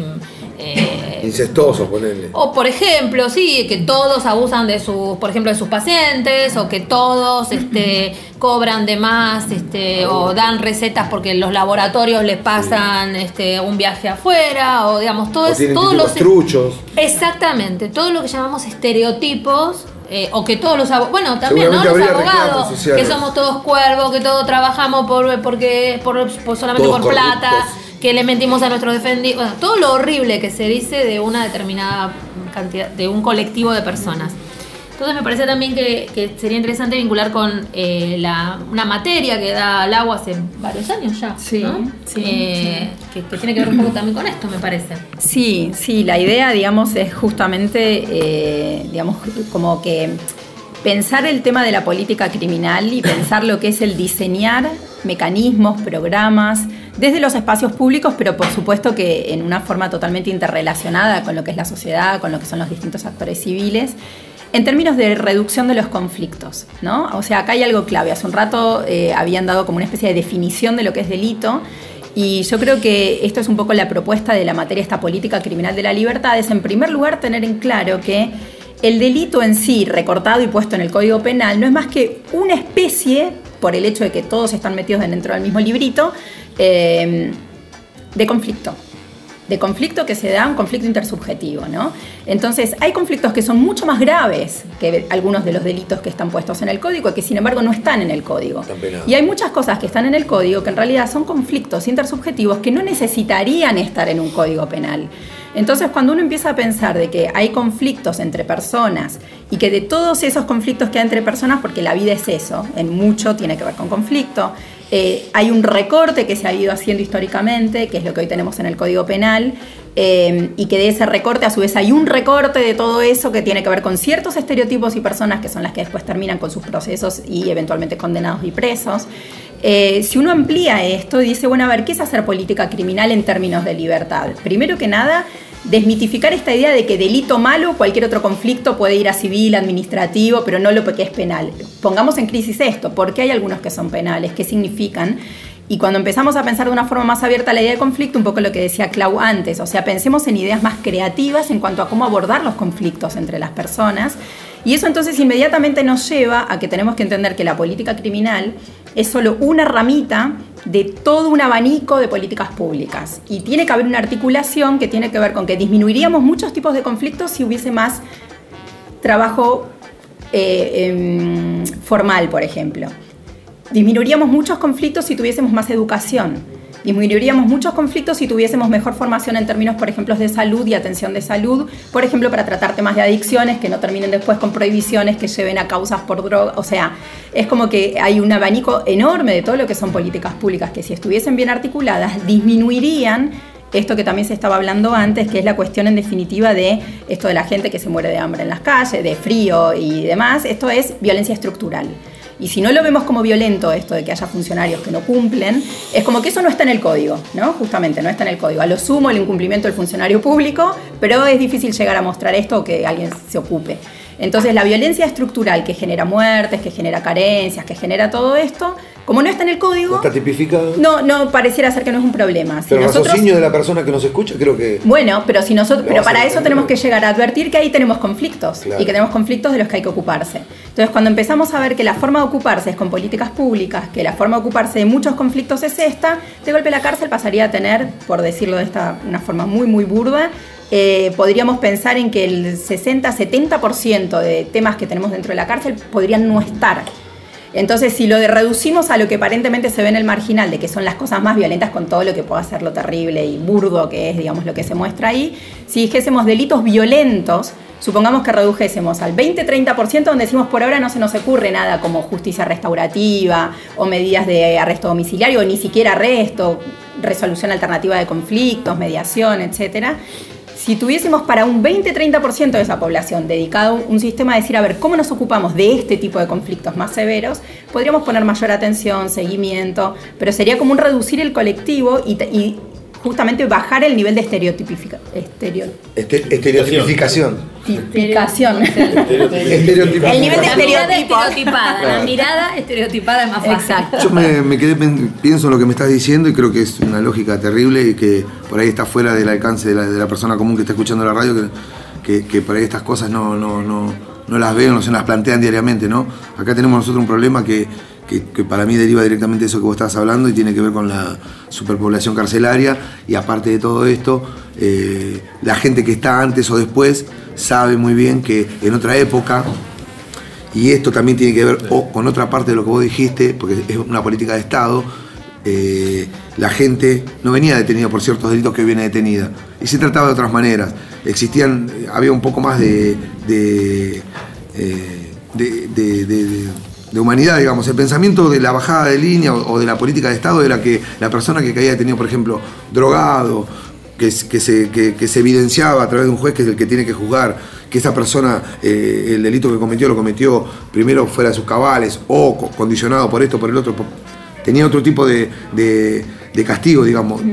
eh, incestuosos, ponerle. O por ejemplo, sí, que todos abusan de sus, por ejemplo, de sus pacientes, o que todos este cobran de más, este, o dan recetas porque los laboratorios les pasan sí. este un viaje afuera, o digamos, todo o es, todos los truchos. Exactamente, todo lo que llamamos estereotipos. Eh, o que todos los abogados, bueno, también, ¿no? Los abogados, que somos todos cuervos, que todos trabajamos por porque por, por solamente todos por corruptos. Plata, que le mentimos a nuestros defendidos, bueno, todo lo horrible que se dice de una determinada cantidad, de un colectivo de personas. Entonces me parece también que, que sería interesante vincular con eh, la, una materia que da el agua hace varios años ya, sí, ¿no? Sí, eh, sí. Que, que tiene que ver un poco también con esto, me parece. Sí, sí, la idea, digamos, es justamente, eh, digamos, como que pensar el tema de la política criminal y pensar lo que es el diseñar mecanismos, programas, desde los espacios públicos, pero por supuesto que en una forma totalmente interrelacionada con lo que es la sociedad, con lo que son los distintos actores civiles, en términos de reducción de los conflictos, ¿no? O sea, acá hay algo clave. Hace un rato eh, habían dado como una especie de definición de lo que es delito, y yo creo que esto es un poco la propuesta de la materia, esta política criminal de la libertad, es en primer lugar tener en claro que el delito en sí, recortado y puesto en el Código Penal, no es más que una especie, por el hecho de que todos están metidos dentro del mismo librito, eh, de conflicto. de conflicto que se da, un conflicto intersubjetivo, ¿no? Entonces, hay conflictos que son mucho más graves que algunos de los delitos que están puestos en el Código y que, sin embargo, no están en el Código. Y hay muchas cosas que están en el Código que, en realidad, son conflictos intersubjetivos que no necesitarían estar en un Código Penal. Entonces, cuando uno empieza a pensar de que hay conflictos entre personas y que de todos esos conflictos que hay entre personas, porque la vida es eso, en mucho tiene que ver con conflicto, eh, hay un recorte que se ha ido haciendo históricamente, que es lo que hoy tenemos en el Código Penal, eh, y que de ese recorte, a su vez, hay un recorte de todo eso que tiene que ver con ciertos estereotipos y personas que son las que después terminan con sus procesos y eventualmente condenados y presos. Eh, si uno amplía esto, dice, bueno, a ver, ¿qué es hacer política criminal en términos de libertad? Primero que nada, desmitificar esta idea de que delito malo, cualquier otro conflicto puede ir a civil, administrativo, pero no lo que es penal. Pongamos en crisis esto, ¿por qué hay algunos que son penales? ¿Qué significan? Y cuando empezamos a pensar de una forma más abierta la idea de conflicto, un poco lo que decía Clau antes, o sea, pensemos en ideas más creativas en cuanto a cómo abordar los conflictos entre las personas. Y eso entonces inmediatamente nos lleva a que tenemos que entender que la política criminal es solo una ramita de todo un abanico de políticas públicas. Y tiene que haber una articulación que tiene que ver con que disminuiríamos muchos tipos de conflictos si hubiese más trabajo eh, eh, formal, por ejemplo. Disminuiríamos muchos conflictos si tuviésemos más educación. Disminuiríamos muchos conflictos si tuviésemos mejor formación en términos, por ejemplo, de salud y atención de salud, por ejemplo, para tratar temas de adicciones que no terminen después con prohibiciones que lleven a causas por droga. O sea, es como que hay un abanico enorme de todo lo que son políticas públicas que, si estuviesen bien articuladas, disminuirían esto que también se estaba hablando antes, que es la cuestión, en definitiva, de esto de la gente que se muere de hambre en las calles, de frío y demás. Esto es violencia estructural. Y si no lo vemos como violento, esto de que haya funcionarios que no cumplen, es como que eso no está en el Código, ¿no? Justamente, no está en el Código. A lo sumo, el incumplimiento del funcionario público, pero es difícil llegar a mostrar esto o que alguien se ocupe. Entonces, la violencia estructural que genera muertes, que genera carencias, que genera todo esto, como no está en el Código... ¿Está tipificado? No, no, pareciera ser que no es un problema. Si pero nosotros, el raciocinio de la persona que nos escucha, creo que... Bueno, pero si nosotros, pero para eso tenemos que llegar a advertir que ahí tenemos conflictos, claro, y que tenemos conflictos de los que hay que ocuparse. Entonces, cuando empezamos a ver que la forma de ocuparse es con políticas públicas, que la forma de ocuparse de muchos conflictos es esta, de golpe la cárcel pasaría a tener, por decirlo de esta, una forma muy, muy burda, Eh, podríamos pensar en que el sesenta a setenta por ciento de temas que tenemos dentro de la cárcel podrían no estar. Entonces, si lo de reducimos a lo que aparentemente se ve en El Marginal, de que son las cosas más violentas, con todo lo que pueda ser lo terrible y burdo que es, digamos, lo que se muestra ahí, si dijésemos delitos violentos, supongamos que redujésemos al veinte a treinta por ciento, donde decimos por ahora no se nos ocurre nada como justicia restaurativa o medidas de arresto domiciliario, o ni siquiera arresto, resolución alternativa de conflictos, mediación, etcétera. Si tuviésemos para un veinte a treinta por ciento de esa población dedicado un sistema de decir, a ver, ¿cómo nos ocupamos de este tipo de conflictos más severos? Podríamos poner mayor atención, seguimiento, pero sería como un reducir el colectivo y, y justamente bajar el nivel de estereotipifica, estereo, este, estereotipificación. Tipificación. Estereotipificación. El nivel de estereotipo. La mirada estereotipada, la mirada estereotipada es más fácil. Exacto. Yo me, me quedé, pienso en lo que me estás diciendo y creo que es una lógica terrible y que por ahí está fuera del alcance de la, de la persona común que está escuchando la radio, que, que, que por ahí estas cosas no, no, no, no las ven, no se las plantean diariamente, ¿no? Acá tenemos nosotros un problema que... Que, que para mí deriva directamente de eso que vos estabas hablando y tiene que ver con la superpoblación carcelaria, y aparte de todo esto, eh, la gente que está antes o después sabe muy bien que en otra época, y esto también tiene que ver o, con otra parte de lo que vos dijiste, porque es una política de Estado, eh, la gente no venía detenida por ciertos delitos que viene detenida, y se trataba de otras maneras, existían, había un poco más de... de, eh, de, de, de, de de humanidad, digamos, el pensamiento de la bajada de línea o de la política de Estado era que la persona que caía detenido, por ejemplo, drogado, que, que, se, que, que se evidenciaba a través de un juez que es el que tiene que juzgar, que esa persona, eh, el delito que cometió, lo cometió primero fuera de sus cabales o co- condicionado por esto, por el otro, por... tenía otro tipo de, de, de castigo, digamos. Mm.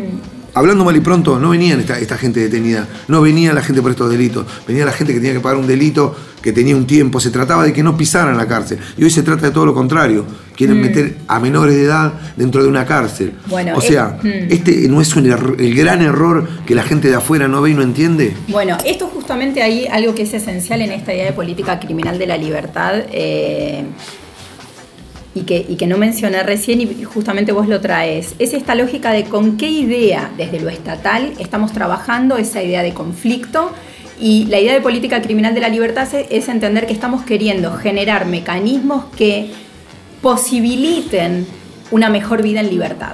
Hablando mal y pronto, no venían esta, esta gente detenida, no venía la gente por estos delitos, venía la gente que tenía que pagar un delito, que tenía un tiempo, se trataba de que no pisaran la cárcel. Y hoy se trata de todo lo contrario, quieren mm. meter a menores de edad dentro de una cárcel. Bueno, o sea, es, mm. ¿este no es un er- el gran error que la gente de afuera no ve y no entiende? Bueno, esto justamente hay algo que es esencial en esta idea de política criminal de la libertad, eh... Y que, y que no mencioné recién y justamente vos lo traes, es esta lógica de con qué idea desde lo estatal estamos trabajando esa idea de conflicto, y la idea de política criminal de la libertad es, es entender que estamos queriendo generar mecanismos que posibiliten una mejor vida en libertad.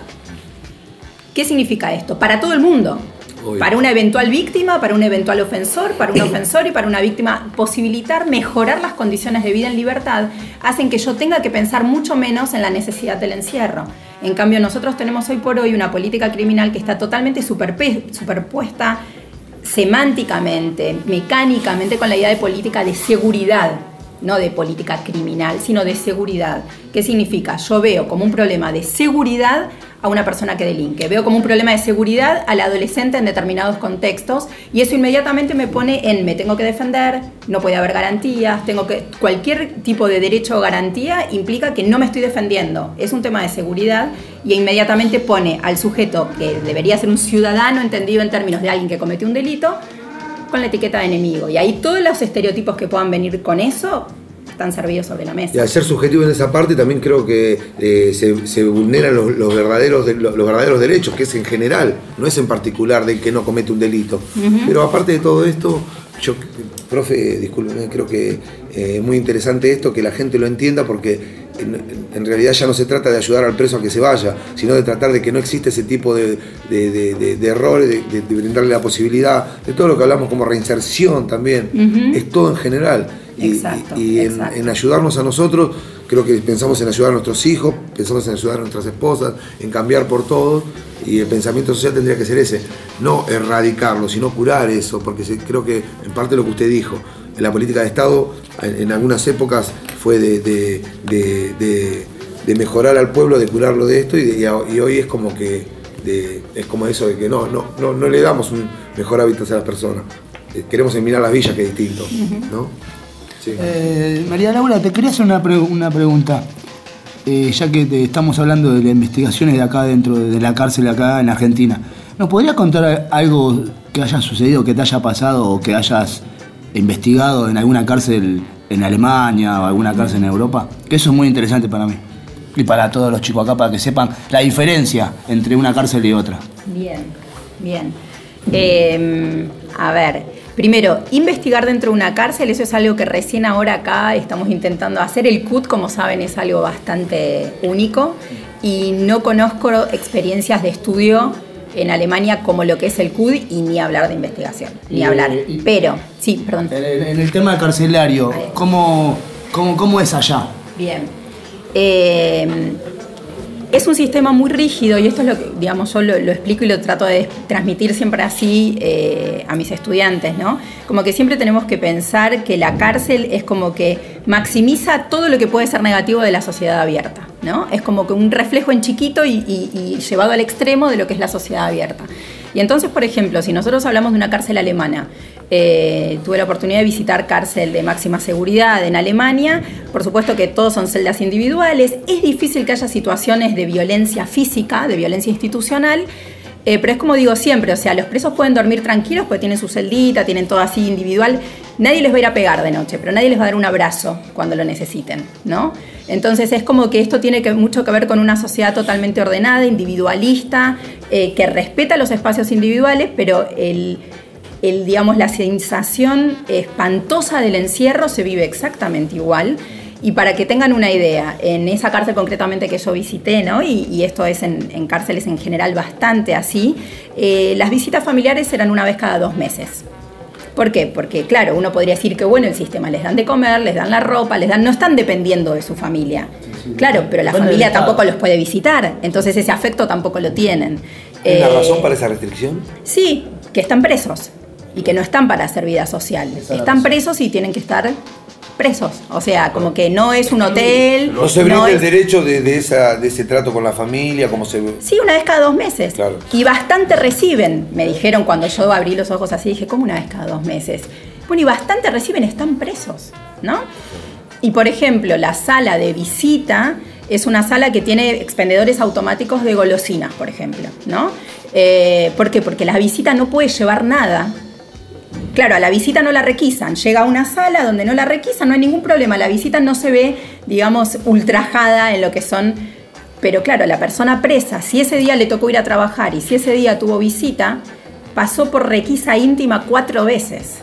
¿Qué significa esto? Para todo el mundo. Obvio. Para una eventual víctima, para un eventual ofensor, para un ofensor y para una víctima, posibilitar mejorar las condiciones de vida en libertad hacen que yo tenga que pensar mucho menos en la necesidad del encierro. En cambio, nosotros tenemos hoy por hoy una política criminal que está totalmente superpe- superpuesta semánticamente, mecánicamente, con la idea de política de seguridad, no de política criminal, sino de seguridad. ¿Qué significa? Yo veo como un problema de seguridad a una persona que delinque. Veo como un problema de seguridad al adolescente en determinados contextos, y eso inmediatamente me pone en me tengo que defender, no puede haber garantías, tengo que cualquier tipo de derecho o garantía implica que no me estoy defendiendo. Es un tema de seguridad y inmediatamente pone al sujeto que debería ser un ciudadano entendido en términos de alguien que cometió un delito con la etiqueta de enemigo. Y ahí todos los estereotipos que puedan venir con eso están servidos sobre la mesa. Y al ser subjetivo en esa parte también creo que eh, se, se vulneran los, los, verdaderos de, los, los verdaderos derechos, que es en general, no es en particular del que no comete un delito. Uh-huh. Pero aparte de todo esto, yo, profe, disculpen, creo que es eh, muy interesante esto, que la gente lo entienda, porque en, en realidad ya no se trata de ayudar al preso a que se vaya, sino de tratar de que no exista ese tipo de, de, de, de, de errores, de, de, de brindarle la posibilidad, de todo lo que hablamos como reinserción también, uh-huh. es todo en general. Y, exacto, y en, exacto. en ayudarnos a nosotros, creo que pensamos en ayudar a nuestros hijos, pensamos en ayudar a nuestras esposas, en cambiar por todos, y el pensamiento social tendría que ser ese, no erradicarlo, sino curar eso, porque creo que en parte lo que usted dijo, en la política de Estado en, en algunas épocas fue de, de, de, de, de mejorar al pueblo, de curarlo de esto, y, de, y hoy es como que de, es como eso de que no, no, no, no le damos un mejor hábito a las personas, queremos eliminar las villas, que es distinto, ¿no? Uh-huh. Sí. Eh, María Laura, te quería hacer una, pre- una pregunta, eh, ya que te estamos hablando de las investigaciones de acá dentro, de la cárcel acá en Argentina. ¿Nos podrías contar algo que haya sucedido, que te haya pasado o que hayas investigado en alguna cárcel en Alemania o alguna cárcel en Europa? Que eso es muy interesante para mí y para todos los chicos acá, para que sepan la diferencia entre una cárcel y otra. Bien, bien. Eh, a ver... Primero, investigar dentro de una cárcel, eso es algo que recién ahora acá estamos intentando hacer. El C U D, como saben, es algo bastante único y no conozco experiencias de estudio en Alemania como lo que es el C U D, y ni hablar de investigación, ni y, hablar. Y, Pero, sí, perdón. En el tema carcelario, ¿cómo, cómo, cómo es allá? Bien. Eh, Es un sistema muy rígido, y esto es lo que, digamos, yo lo, lo explico y lo trato de transmitir siempre así eh, a mis estudiantes, ¿no? Como que siempre tenemos que pensar que la cárcel es como que maximiza todo lo que puede ser negativo de la sociedad abierta, ¿no? Es como que un reflejo en chiquito y, y, y llevado al extremo de lo que es la sociedad abierta. Y entonces, por ejemplo, si nosotros hablamos de una cárcel alemana, eh, tuve la oportunidad de visitar cárcel de máxima seguridad en Alemania, por supuesto que todos son celdas individuales, es difícil que haya situaciones de violencia física, de violencia institucional, eh, pero es como digo siempre, o sea, los presos pueden dormir tranquilos porque tienen su celdita, tienen todo así individual, nadie les va a ir a pegar de noche, pero nadie les va a dar un abrazo cuando lo necesiten, ¿no? Entonces es como que esto tiene que, mucho que ver con una sociedad totalmente ordenada, individualista, eh, que respeta los espacios individuales, pero el, el, digamos, la sensación espantosa del encierro se vive exactamente igual. Y para que tengan una idea, en esa cárcel concretamente que yo visité, ¿no? y, y esto es en, en cárceles en general bastante así, eh, las visitas familiares eran una vez cada dos meses. ¿Por qué? Porque, claro, uno podría decir que, bueno, el sistema, les dan de comer, les dan la ropa, les dan, no están dependiendo de su familia. Claro, pero la familia tampoco los puede visitar, entonces ese afecto tampoco lo tienen. ¿Hay una eh, razón para esa restricción? Sí, que están presos y que no están para hacer vida social. Esa están presos y tienen que estar presos. O sea, como que no es un hotel. No se brinda no el es... derecho de, de, esa, de ese trato con la familia, como se ve. Sí, una vez cada dos meses. Claro. Y bastante reciben, me dijeron cuando yo abrí los ojos así, dije, ¿cómo una vez cada dos meses? Bueno, y bastante reciben, están presos, ¿no? Y por ejemplo, la sala de visita es una sala que tiene expendedores automáticos de golosinas, por ejemplo, ¿no? Eh, ¿Por qué? Porque la visita no puede llevar nada. Claro, a la visita no la requisan, llega a una sala donde no la requisan, no hay ningún problema, la visita no se ve, digamos, ultrajada en lo que son, pero claro, la persona presa, si ese día le tocó ir a trabajar y si ese día tuvo visita, pasó por requisa íntima cuatro veces,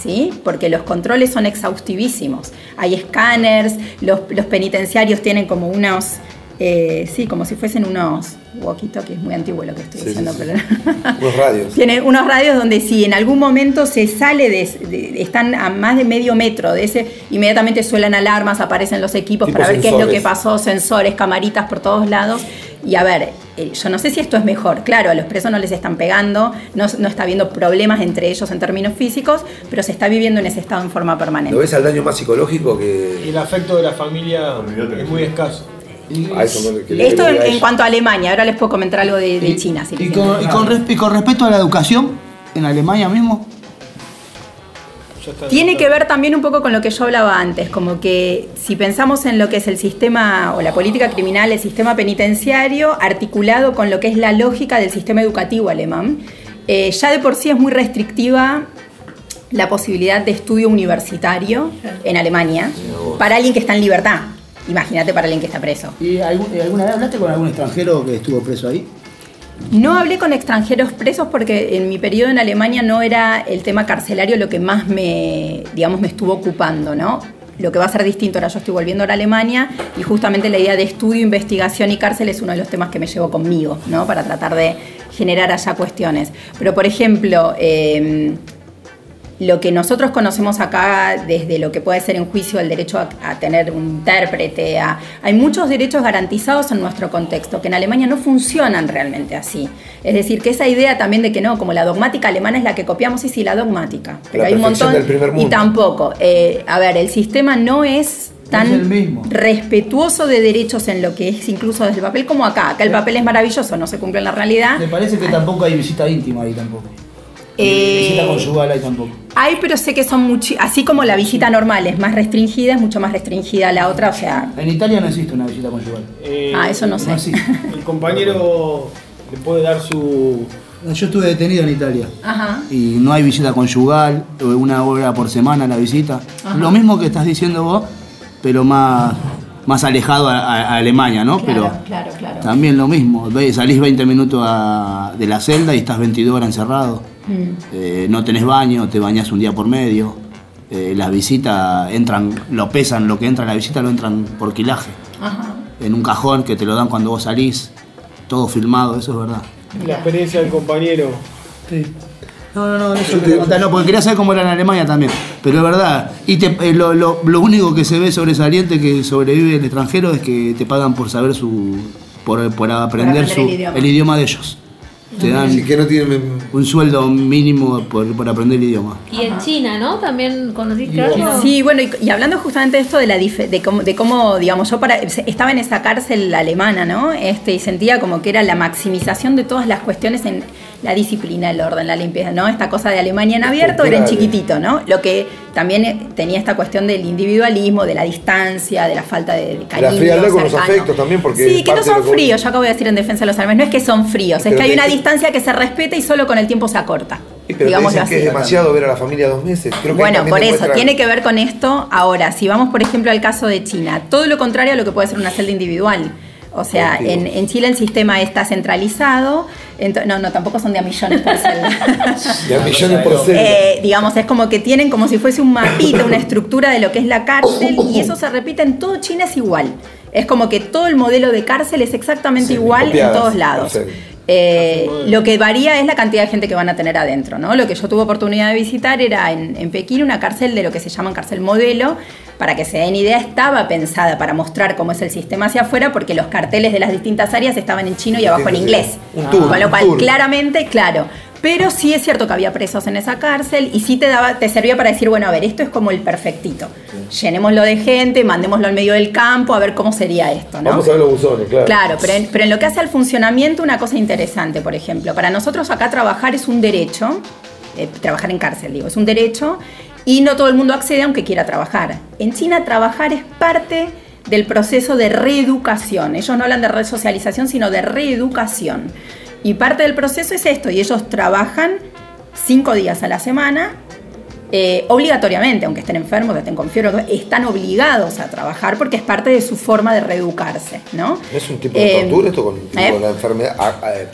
¿sí? Porque los controles son exhaustivísimos, hay escáneres, los, los penitenciarios tienen como unos... Eh, sí, como si fuesen unos walkie-talkies, muy antiguo lo que estoy sí, diciendo, sí, sí. Pero... unos radios. Tienen unos radios donde si en algún momento se sale, de, de, están a más de medio metro de ese, inmediatamente suenan alarmas, aparecen los equipos para ver sensores. Qué es lo que pasó, sensores, camaritas por todos lados. Y a ver, eh, yo no sé si esto es mejor. Claro, a los presos no les están pegando, no, no está habiendo problemas entre ellos en términos físicos, pero se está viviendo en ese estado en forma permanente. ¿Lo ves al daño más psicológico que...? Y el afecto de la familia es muy escaso. Ah, eso no le, esto en, en cuanto a Alemania, ahora les puedo comentar algo de, de y, China. Si y, con, y, con, y con respecto a la educación, en Alemania mismo. Tiene que ver también un poco con lo que yo hablaba antes, como que si pensamos en lo que es el sistema o la política criminal, el sistema penitenciario, articulado con lo que es la lógica del sistema educativo alemán, eh, ya de por sí es muy restrictiva la posibilidad de estudio universitario en Alemania para alguien que está en libertad. Imagínate para alguien que está preso. ¿Y alguna vez hablaste con algún extranjero que estuvo preso ahí? No hablé con extranjeros presos porque en mi periodo en Alemania no era el tema carcelario lo que más me, digamos, me estuvo ocupando, ¿no? Lo que va a ser distinto ahora, yo estoy volviendo a Alemania y justamente la idea de estudio, investigación y cárcel es uno de los temas que me llevo conmigo, ¿no? Para tratar de generar allá cuestiones. Pero, por ejemplo... Eh, Lo que nosotros conocemos acá, desde lo que puede ser en juicio, el derecho a, a tener un intérprete, a, hay muchos derechos garantizados en nuestro contexto, que en Alemania no funcionan realmente así. Es decir, que esa idea también de que no, como la dogmática alemana es la que copiamos, y sí, la dogmática. Pero la hay un montón del primer mundo. Y tampoco. Eh, a ver, el sistema no es tan no es respetuoso de derechos en lo que es incluso desde el papel como acá. Acá el papel es maravilloso, no se cumple en la realidad. Me parece que tampoco hay visita íntima ahí tampoco. Eh, visita conyugal ahí tampoco. Hay, pero sé que son mucho, así como la visita normal es más restringida, es mucho más restringida la otra, o sea. En Italia no existe una visita conyugal. Eh, ah, eso no sé. No existe. El compañero le puede dar su. Yo estuve detenido en Italia. Ajá. Y no hay visita conyugal, una hora por semana la visita. Ajá. Lo mismo que estás diciendo vos, pero más. más alejado a, a Alemania, ¿no? Claro, pero claro, claro. También lo mismo, salís veinte minutos a, de la celda y estás veintidós horas encerrado, mm. eh, no tenés baño, te bañás un día por medio, eh, las visitas entran, lo pesan, lo que entra en la visita lo entran por quilaje, ajá, en un cajón que te lo dan cuando vos salís, todo filmado, eso es verdad. La experiencia del compañero. Sí. No, no, no, eso te contar, no, porque quería saber cómo era en Alemania también, pero es verdad, y te, eh, lo, lo, lo único que se ve sobresaliente que sobrevive el extranjero es que te pagan por saber su, por, por aprender, aprender su, el, idioma. el idioma de ellos, te dan sí, que no tienen... un sueldo mínimo por, por aprender el idioma. Y en China, ¿no? También conociste algo. Sí, bueno, y, y hablando justamente de esto de la dif- de, cómo, de cómo, digamos, yo para, estaba en esa cárcel alemana, ¿no? Este, y sentía como que era la maximización de todas las cuestiones en... la disciplina, el orden, la limpieza, ¿no? Esta cosa de Alemania en abierto era en chiquitito, ¿no? Lo que también tenía esta cuestión del individualismo, de la distancia, de la falta de cariño. La frialdad con los afectos también, porque... Sí, que no son fríos, yo acabo de decir en defensa de los alemanes, no es que son fríos, es que hay una distancia que se respeta y solo con el tiempo se acorta. Pero digamos te dicen que es demasiado ver a la familia dos meses. Creo que bueno, por eso, tiene que ver con esto. Ahora, si vamos por ejemplo al caso de China, todo lo contrario a lo que puede ser una celda individual. O sea, en, en Chile el sistema está centralizado. Ento- no, no, tampoco son de a millones por celda. De a millones por celda. Eh, digamos, es como que tienen como si fuese un mapita, una estructura de lo que es la cárcel, y eso se repite en todo China, es igual. Es como que todo el modelo de cárcel es exactamente sí, igual copiadas, en todos lados. Perfecto. Eh, lo que varía es la cantidad de gente que van a tener adentro, ¿no? Lo que yo tuve oportunidad de visitar era en, en Pekín una cárcel de lo que se llama cárcel modelo. Para que se den idea, estaba pensada para mostrar cómo es el sistema hacia afuera, porque los carteles de las distintas áreas estaban en chino y abajo en inglés. Un tour, con lo cual, claramente, claro. Pero sí es cierto que había presos en esa cárcel y sí te daba, te servía para decir, bueno, a ver, esto es como el perfectito. Sí. Llenémoslo de gente, mandémoslo al medio del campo, a ver cómo sería esto, ¿no? Vamos a ver los buzones, claro. Claro, pero en, pero en lo que hace al funcionamiento, una cosa interesante, por ejemplo. Para nosotros acá trabajar es un derecho, eh, trabajar en cárcel, digo, es un derecho, y no todo el mundo accede aunque quiera trabajar. En China trabajar es parte del proceso de reeducación. Ellos no hablan de resocialización, sino de reeducación. Y parte del proceso es esto, y ellos trabajan cinco días a la semana, eh, obligatoriamente, aunque estén enfermos, estén con fiebre, están obligados a trabajar porque es parte de su forma de reeducarse, ¿no? ¿Es un tipo de tortura eh, esto con, tipo, ¿eh? Con la enfermedad? Ah, ah, eh.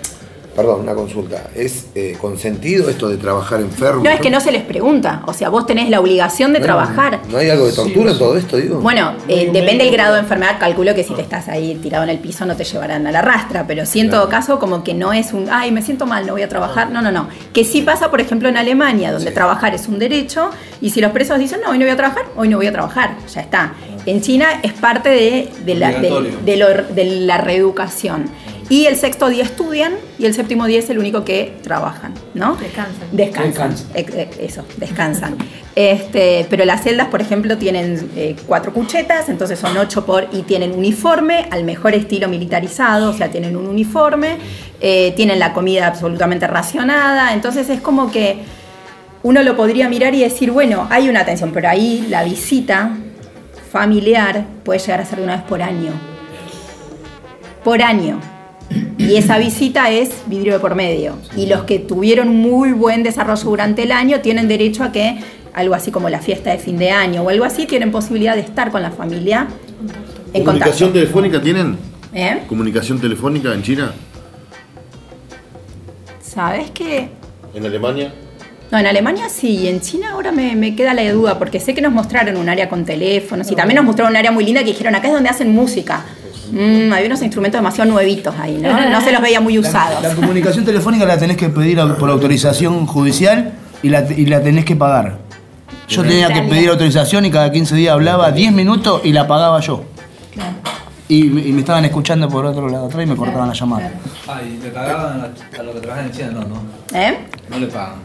Perdón, una consulta. ¿Es eh, consentido esto de trabajar enfermo? No, es que no se les pregunta. O sea, vos tenés la obligación de no, trabajar. ¿No hay algo de tortura en sí, todo esto, digo? Bueno, eh, depende del grado de enfermedad. Calculo que si te estás ahí tirado en el piso no te llevarán a la rastra. Pero sí, en claro. todo caso, como que no es un... Ay, me siento mal, no voy a trabajar. No, no, no. Que sí pasa, por ejemplo, en Alemania, donde sí. trabajar es un derecho. Y si los presos dicen, no, hoy no voy a trabajar, hoy no voy a trabajar. Ya está. En China es parte de, de, la, de, de, lo, de la reeducación. Y el sexto día estudian y el séptimo día es el único que trabajan, ¿no? Descansan. Descansan. Descansan. Eso, descansan. Este, pero las celdas, por ejemplo, tienen eh, cuatro cuchetas, entonces son ocho por... Y tienen uniforme, al mejor estilo militarizado, o sea, tienen un uniforme, eh, tienen la comida absolutamente racionada, entonces es como que uno lo podría mirar y decir, bueno, hay una atención, pero ahí la visita familiar puede llegar a ser de una vez por año. Por año. Y esa visita es vidrio de por medio. Y los que tuvieron muy buen desarrollo durante el año tienen derecho a que, algo así como la fiesta de fin de año o algo así, tienen posibilidad de estar con la familia en comunicación contacto. ¿Comunicación telefónica tienen? ¿Eh? ¿Comunicación telefónica en China? ¿Sabes qué? ¿En Alemania? No, en Alemania sí, y en China ahora me, me queda la duda, porque sé que nos mostraron un área con teléfonos y también nos mostraron un área muy linda que dijeron, acá es donde hacen música. Mm, había unos instrumentos demasiado nuevitos ahí, ¿no? No se los veía muy usados. La, la comunicación telefónica la tenés que pedir por autorización judicial y la, y la tenés que pagar. Yo tenía que pedir autorización y cada quince días hablaba diez minutos y la pagaba yo. Claro. Y, y me estaban escuchando por otro lado atrás y me cortaban la llamada. Ah, y le pagaban a los que trabajan en China, no, ¿no? ¿Eh? No le pagan.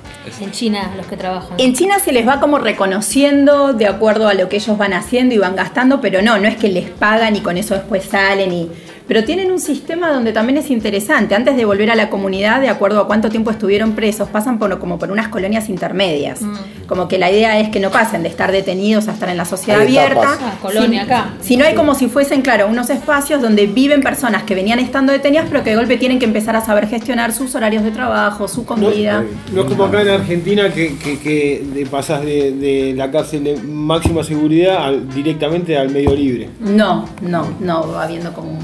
En China, los que trabajan. En China se les va como reconociendo de acuerdo a lo que ellos van haciendo y van gastando, pero no, no es que les pagan y con eso después salen y... Pero tienen un sistema donde también es interesante. Antes de volver a la comunidad, de acuerdo a cuánto tiempo estuvieron presos, pasan por, como por unas colonias intermedias. Mm. Como que la idea es que no pasen de estar detenidos a estar en la sociedad abierta. Ah, colonia si, acá. Si no hay como si fuesen, claro, unos espacios donde viven personas que venían estando detenidas, pero que de golpe tienen que empezar a saber gestionar sus horarios de trabajo, su comida. No, no es como acá en Argentina que, que, que pasas de, de la cárcel de máxima seguridad al, directamente al medio libre. No, no, no, va habiendo como un...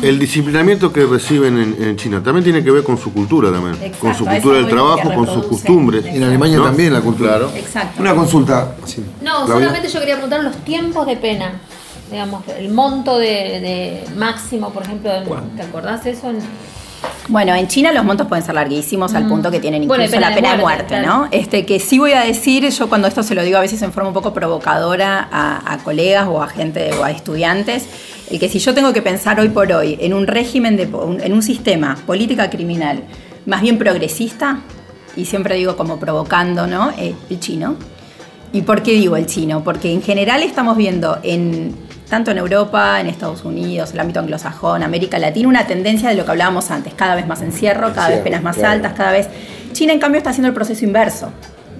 El disciplinamiento que reciben en, en China también tiene que ver con su cultura también. Exacto, con su cultura del trabajo, con sus costumbres. Exacto. En Alemania, ¿no? También la cultura, ¿no? Exacto. Una consulta. Sí. No, Claudia, solamente yo quería preguntar los tiempos de pena. Digamos, el monto de, de máximo, por ejemplo. Bueno. ¿Te acordás eso? Bueno, en China los montos pueden ser larguísimos, mm. al punto que tienen incluso bueno, pena la pena de muerte, de muerte claro. ¿no? Este, que sí voy a decir, yo cuando esto se lo digo a veces en forma un poco provocadora a, a colegas o a gente o a estudiantes, el que si yo tengo que pensar hoy por hoy en un régimen, de, en un sistema, política criminal, más bien progresista, y siempre digo como provocando, ¿no? El chino. ¿Y por qué digo el chino? Porque en general estamos viendo en tanto en Europa, en Estados Unidos, el ámbito anglosajón, América Latina, una tendencia de lo que hablábamos antes, cada vez más encierro, cada vez penas más claro. altas, cada vez... China, en cambio, está haciendo el proceso inverso.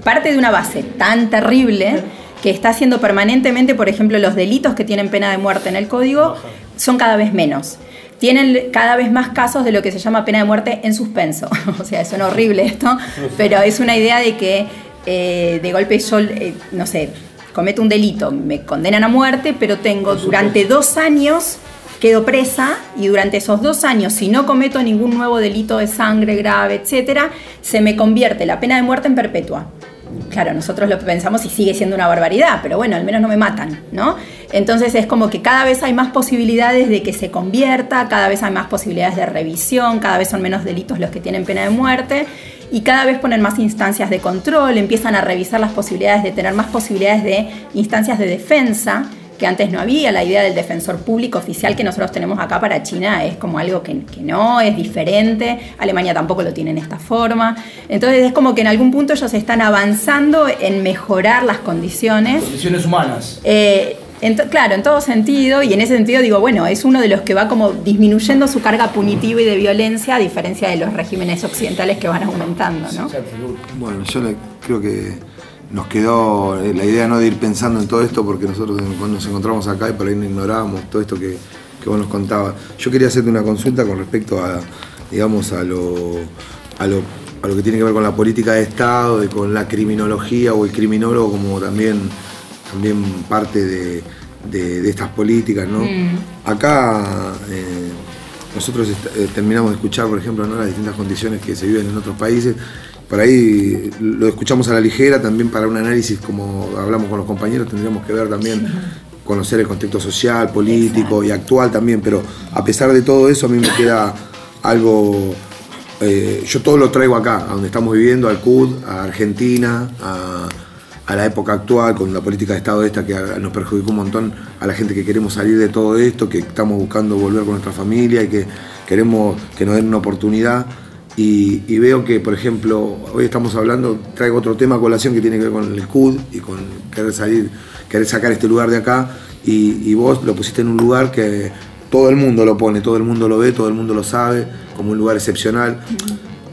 Parte de una base tan terrible que está haciendo permanentemente, por ejemplo, los delitos que tienen pena de muerte en el código son cada vez menos. Tienen cada vez más casos de lo que se llama pena de muerte en suspenso. O sea, suena horrible esto, pero es una idea de que eh, de golpe yo, eh, no sé... cometo un delito, me condenan a muerte, pero tengo durante dos años, quedo presa, y durante esos dos años, si no cometo ningún nuevo delito de sangre grave, etcétera, se me convierte la pena de muerte en perpetua. Claro, nosotros lo pensamos y sigue siendo una barbaridad, pero bueno, al menos no me matan, ¿no? Entonces es como que cada vez hay más posibilidades de que se convierta, cada vez hay más posibilidades de revisión, cada vez son menos delitos los que tienen pena de muerte, y cada vez ponen más instancias de control, empiezan a revisar las posibilidades de tener más posibilidades de instancias de defensa, que antes no había. La idea del defensor público oficial que nosotros tenemos acá para China es como algo que, que no, es diferente. Alemania tampoco lo tiene en esta forma. Entonces es como que en algún punto ellos están avanzando en mejorar las condiciones. Condiciones humanas. Eh, En to- claro, en todo sentido, y en ese sentido digo, bueno, es uno de los que va como disminuyendo su carga punitiva y de violencia, a diferencia de los regímenes occidentales que van aumentando, ¿no? Bueno, yo la, creo que nos quedó la idea no de ir pensando en todo esto, porque nosotros cuando nos encontramos acá y por ahí no ignorábamos todo esto que, que vos nos contabas. Yo quería hacerte una consulta con respecto a, digamos, a lo... A lo a lo que tiene que ver con la política de Estado y con la criminología o el criminólogo como también... también parte de, de, de estas políticas, ¿no? Mm. Acá eh, nosotros est- eh, terminamos de escuchar, por ejemplo, ¿no? las distintas condiciones que se viven en otros países. Por ahí lo escuchamos a la ligera, también para un análisis, como hablamos con los compañeros, tendríamos que ver también, mm. conocer el contexto social, político Exacto. y actual también, pero a pesar de todo eso a mí me queda algo... Eh, yo todo lo traigo acá, a donde estamos viviendo, al C U D, a Argentina, a... a la época actual, con la política de Estado esta que nos perjudicó un montón a la gente que queremos salir de todo esto, que estamos buscando volver con nuestra familia y que queremos que nos den una oportunidad. Y, y veo que, por ejemplo, hoy estamos hablando, traigo otro tema a colación que tiene que ver con el C U D y con querer salir, querer sacar este lugar de acá. Y, y vos lo pusiste en un lugar que todo el mundo lo pone, todo el mundo lo ve, todo el mundo lo sabe, como un lugar excepcional.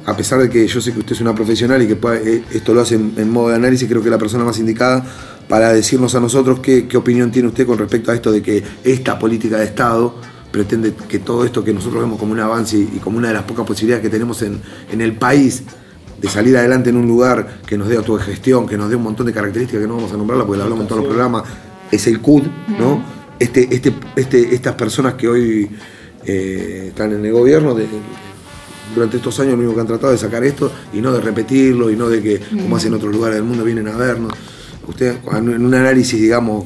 A pesar de que yo sé que usted es una profesional y que puede, esto lo hace en, en modo de análisis, creo que es la persona más indicada para decirnos a nosotros qué, qué opinión tiene usted con respecto a esto de que esta política de Estado pretende que todo esto que nosotros vemos como un avance y, y como una de las pocas posibilidades que tenemos en, en el país de salir adelante en un lugar que nos dé autogestión, que nos dé un montón de características que no vamos a nombrarla porque la hablamos en todos los programas, es el C U D, ¿no? Este, este, este, estas personas que hoy eh, están en el gobierno... De, durante estos años lo único que han tratado de sacar esto y no de repetirlo y no de que como hacen otros lugares del mundo vienen a vernos. Usted en un análisis, digamos,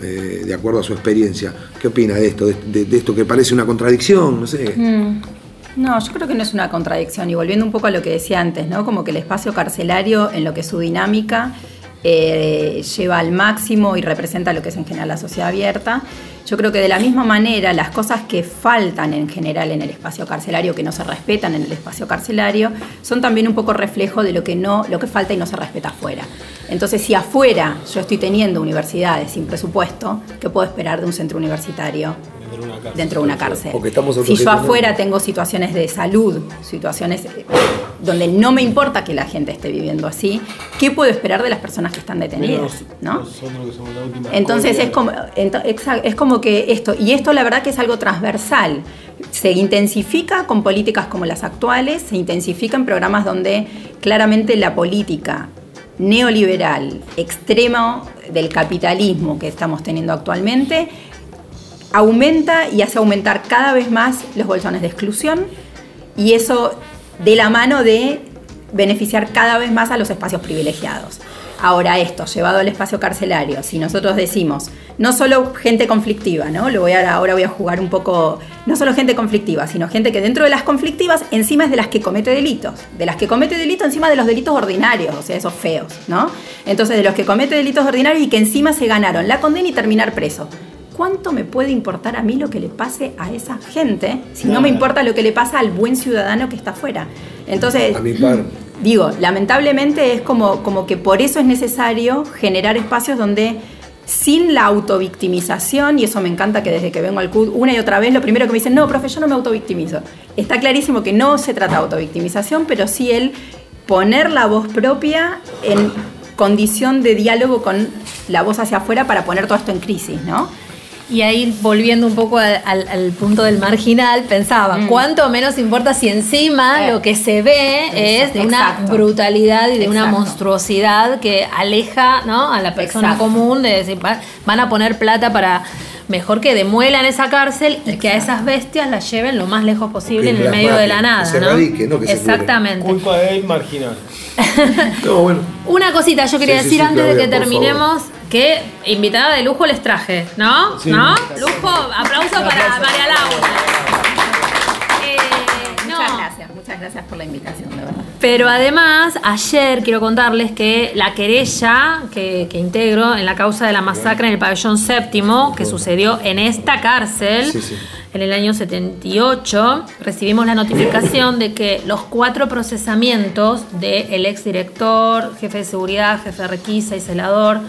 eh, de acuerdo a su experiencia, ¿qué opina de esto? De, de, de esto que parece una contradicción, no sé. Mm. No, yo creo que no es una contradicción y volviendo un poco a lo que decía antes, ¿no? Como que el espacio carcelario en lo que es su dinámica eh, lleva al máximo y representa lo que es en general la sociedad abierta. Yo creo que de la misma manera las cosas que faltan en general en el espacio carcelario, que no se respetan en el espacio carcelario, son también un poco reflejo de lo que, no, lo que falta y no se respeta afuera. Entonces, si afuera yo estoy teniendo universidades sin presupuesto, ¿qué puedo esperar de un centro universitario dentro de una cárcel? Si yo afuera tengo situaciones de salud, situaciones donde no me importa que la gente esté viviendo así, ¿qué puedo esperar de las personas que están detenidas? ¿No? Entonces, es como, es como que esto, y esto la verdad que es algo transversal, se intensifica con políticas como las actuales, se intensifica en programas donde claramente la política neoliberal, extremo del capitalismo que estamos teniendo actualmente, aumenta y hace aumentar cada vez más los bolsones de exclusión, y eso de la mano de beneficiar cada vez más a los espacios privilegiados. Ahora esto, llevado al espacio carcelario, si nosotros decimos, no solo gente conflictiva, ¿no? Lo voy a, ahora voy a jugar un poco, no solo gente conflictiva, sino gente que dentro de las conflictivas encima es de las que comete delitos, de las que comete delitos encima de los delitos ordinarios, o sea, esos feos, ¿no? Entonces, de los que comete delitos ordinarios y que encima se ganaron la condena y terminar preso. ¿Cuánto me puede importar a mí lo que le pase a esa gente si no me importa lo que le pasa al buen ciudadano que está afuera? Entonces, a mi par. Digo, lamentablemente es como, como que por eso es necesario generar espacios donde sin la autovictimización, y eso me encanta, que desde que vengo al C U D una y otra vez lo primero que me dicen, no, profe, yo no me autovictimizo. Está clarísimo que no se trata de autovictimización, pero sí el poner la voz propia en condición de diálogo con la voz hacia afuera para poner todo esto en crisis, ¿no? Y ahí, volviendo un poco al, al, al punto del marginal, pensaba, mm. ¿cuánto menos importa si encima eh. lo que se ve Exacto. es de una Exacto. brutalidad y de Exacto. una monstruosidad que aleja, ¿no?, a la persona Exacto. común de decir, van a poner plata para... Mejor que demuelan esa cárcel y Exacto. que a esas bestias las lleven lo más lejos posible, en el medio de la nada. Que se radique, ¿no? ¿no? Que Exactamente. Se culpa del marginal. No, bueno. Una cosita, yo quería sí, decir sí, sí, antes Claudia, de que terminemos, que invitada de lujo les traje, ¿no? Sí, ¿no? Lujo, aplauso para María Laura. Eh, no. Muchas gracias, muchas gracias por la invitación, de verdad. Pero además, ayer quiero contarles que la querella que, que integro en la causa de la masacre en el pabellón séptimo, que sucedió en esta cárcel, sí, sí. en el año setenta y ocho, recibimos la notificación de que los cuatro procesamientos del exdirector, jefe de seguridad, jefe de requisa y celador,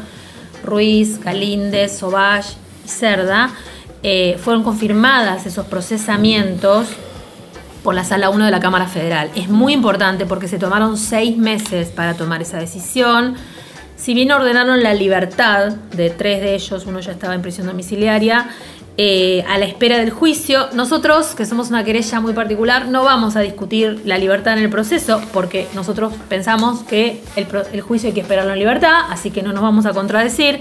Ruiz, Calíndez, Sobache y Cerda, eh, fueron confirmadas esos procesamientos por la Sala uno de la Cámara Federal. Es muy importante porque se tomaron seis meses para tomar esa decisión. Si bien ordenaron la libertad de tres de ellos, uno ya estaba en prisión domiciliaria, eh, a la espera del juicio, nosotros, que somos una querella muy particular, no vamos a discutir la libertad en el proceso porque nosotros pensamos que el, el juicio hay que esperarlo en libertad, así que no nos vamos a contradecir,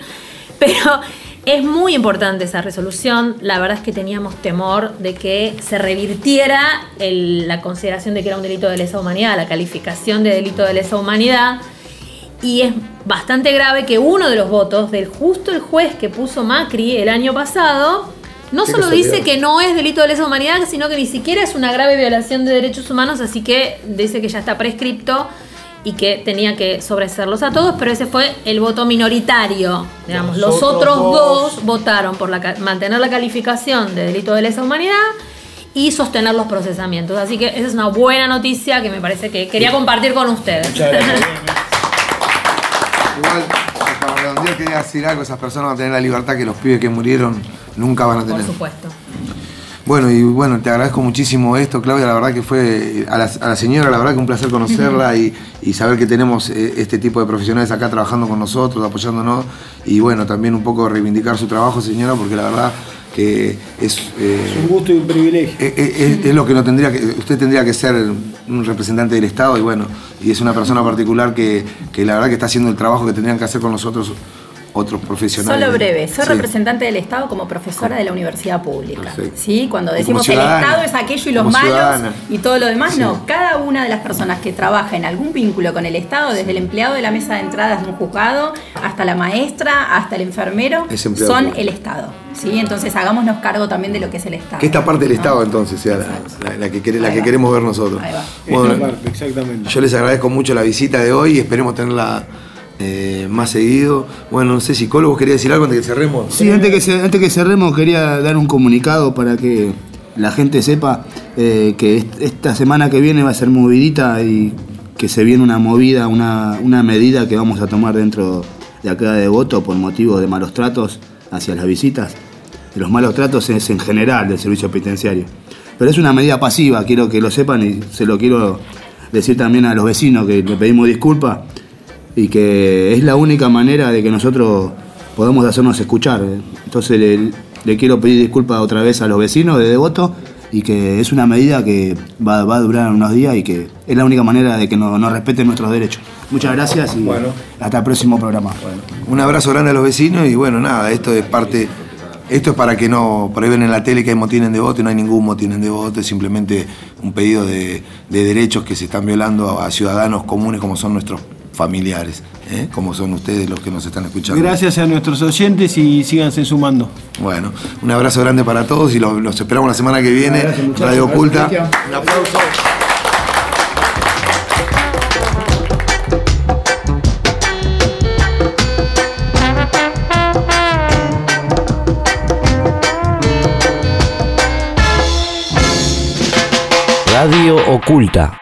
pero... Es muy importante esa resolución. La verdad es que teníamos temor de que se revirtiera el, la consideración de que era un delito de lesa humanidad, la calificación de delito de lesa humanidad. Y es bastante grave que uno de los votos del justo el juez que puso Macri el año pasado no solo dice que no es delito de lesa humanidad, sino que ni siquiera es una grave violación de derechos humanos, así que dice que ya está prescripto y que tenía que sobreseerlos a todos, pero ese fue el voto minoritario, digamos. Los, los otros dos, dos votaron por la, mantener la calificación de delito de lesa humanidad y sostener los procesamientos. Así que esa es una buena noticia que me parece que quería compartir con ustedes. Igual, cuando un día quería decir algo, esas personas van a tener la libertad que los pibes que murieron nunca van a tener. Por supuesto. Bueno, y bueno, te agradezco muchísimo esto, Claudia, la verdad que fue, a la, a la señora, la verdad que un placer conocerla y, y saber que tenemos este tipo de profesionales acá trabajando con nosotros, apoyándonos, y bueno, también un poco reivindicar su trabajo, señora, porque la verdad que es... Eh, es un gusto y un privilegio. Es, es, es lo que no tendría que, usted tendría que ser un representante del Estado, y bueno, y es una persona particular que, que la verdad que está haciendo el trabajo que tendrían que hacer con nosotros otros profesionales. Solo breve, soy sí. representante del Estado como profesora de la universidad pública. ¿Sí? Cuando decimos el Estado es aquello y los malos ciudadana. Y todo lo demás, sí. no. Cada una de las personas que trabaja en algún vínculo con el Estado, desde sí. el empleado de la mesa de entradas de un juzgado, hasta la maestra, hasta el enfermero, son público. El Estado. ¿Sí? Entonces hagámonos cargo también de lo que es el Estado. Que esta parte del ¿no? Estado entonces sea la, la, la, que, la que queremos ver nosotros. Ahí va. Bueno, esta parte, exactamente. Yo les agradezco mucho la visita de hoy y esperemos tenerla... Eh, más seguido. Bueno, no sé, psicólogos, quería decir algo antes que cerremos. Sí, antes que, se, antes que cerremos quería dar un comunicado para que la gente sepa eh, que esta semana que viene va a ser movidita y que se viene una movida, una, una medida que vamos a tomar dentro de acá de Devoto por motivo de malos tratos hacia las visitas. Los malos tratos es en general del servicio penitenciario. Pero es una medida pasiva, quiero que lo sepan y se lo quiero decir también a los vecinos que le pedimos disculpas. Y que es la única manera de que nosotros podamos hacernos escuchar. Entonces le, le quiero pedir disculpas otra vez a los vecinos de Devoto y que es una medida que va, va a durar unos días y que es la única manera de que nos, nos respeten nuestros derechos. Muchas gracias y bueno, hasta el próximo programa. Bueno. Un abrazo grande a los vecinos y bueno, nada, esto es parte... Esto es para que no, por ahí ven en la tele que hay motín en Devoto y no hay ningún motín en Devoto, es simplemente un pedido de, de derechos que se están violando a, a ciudadanos comunes como son nuestros familiares, ¿eh? Como son ustedes los que nos están escuchando. Gracias a nuestros oyentes y síganse sumando. Bueno, un abrazo grande para todos y los, los esperamos la semana que viene. Gracias, Radio Oculta. Gracias. Un aplauso. Radio Oculta.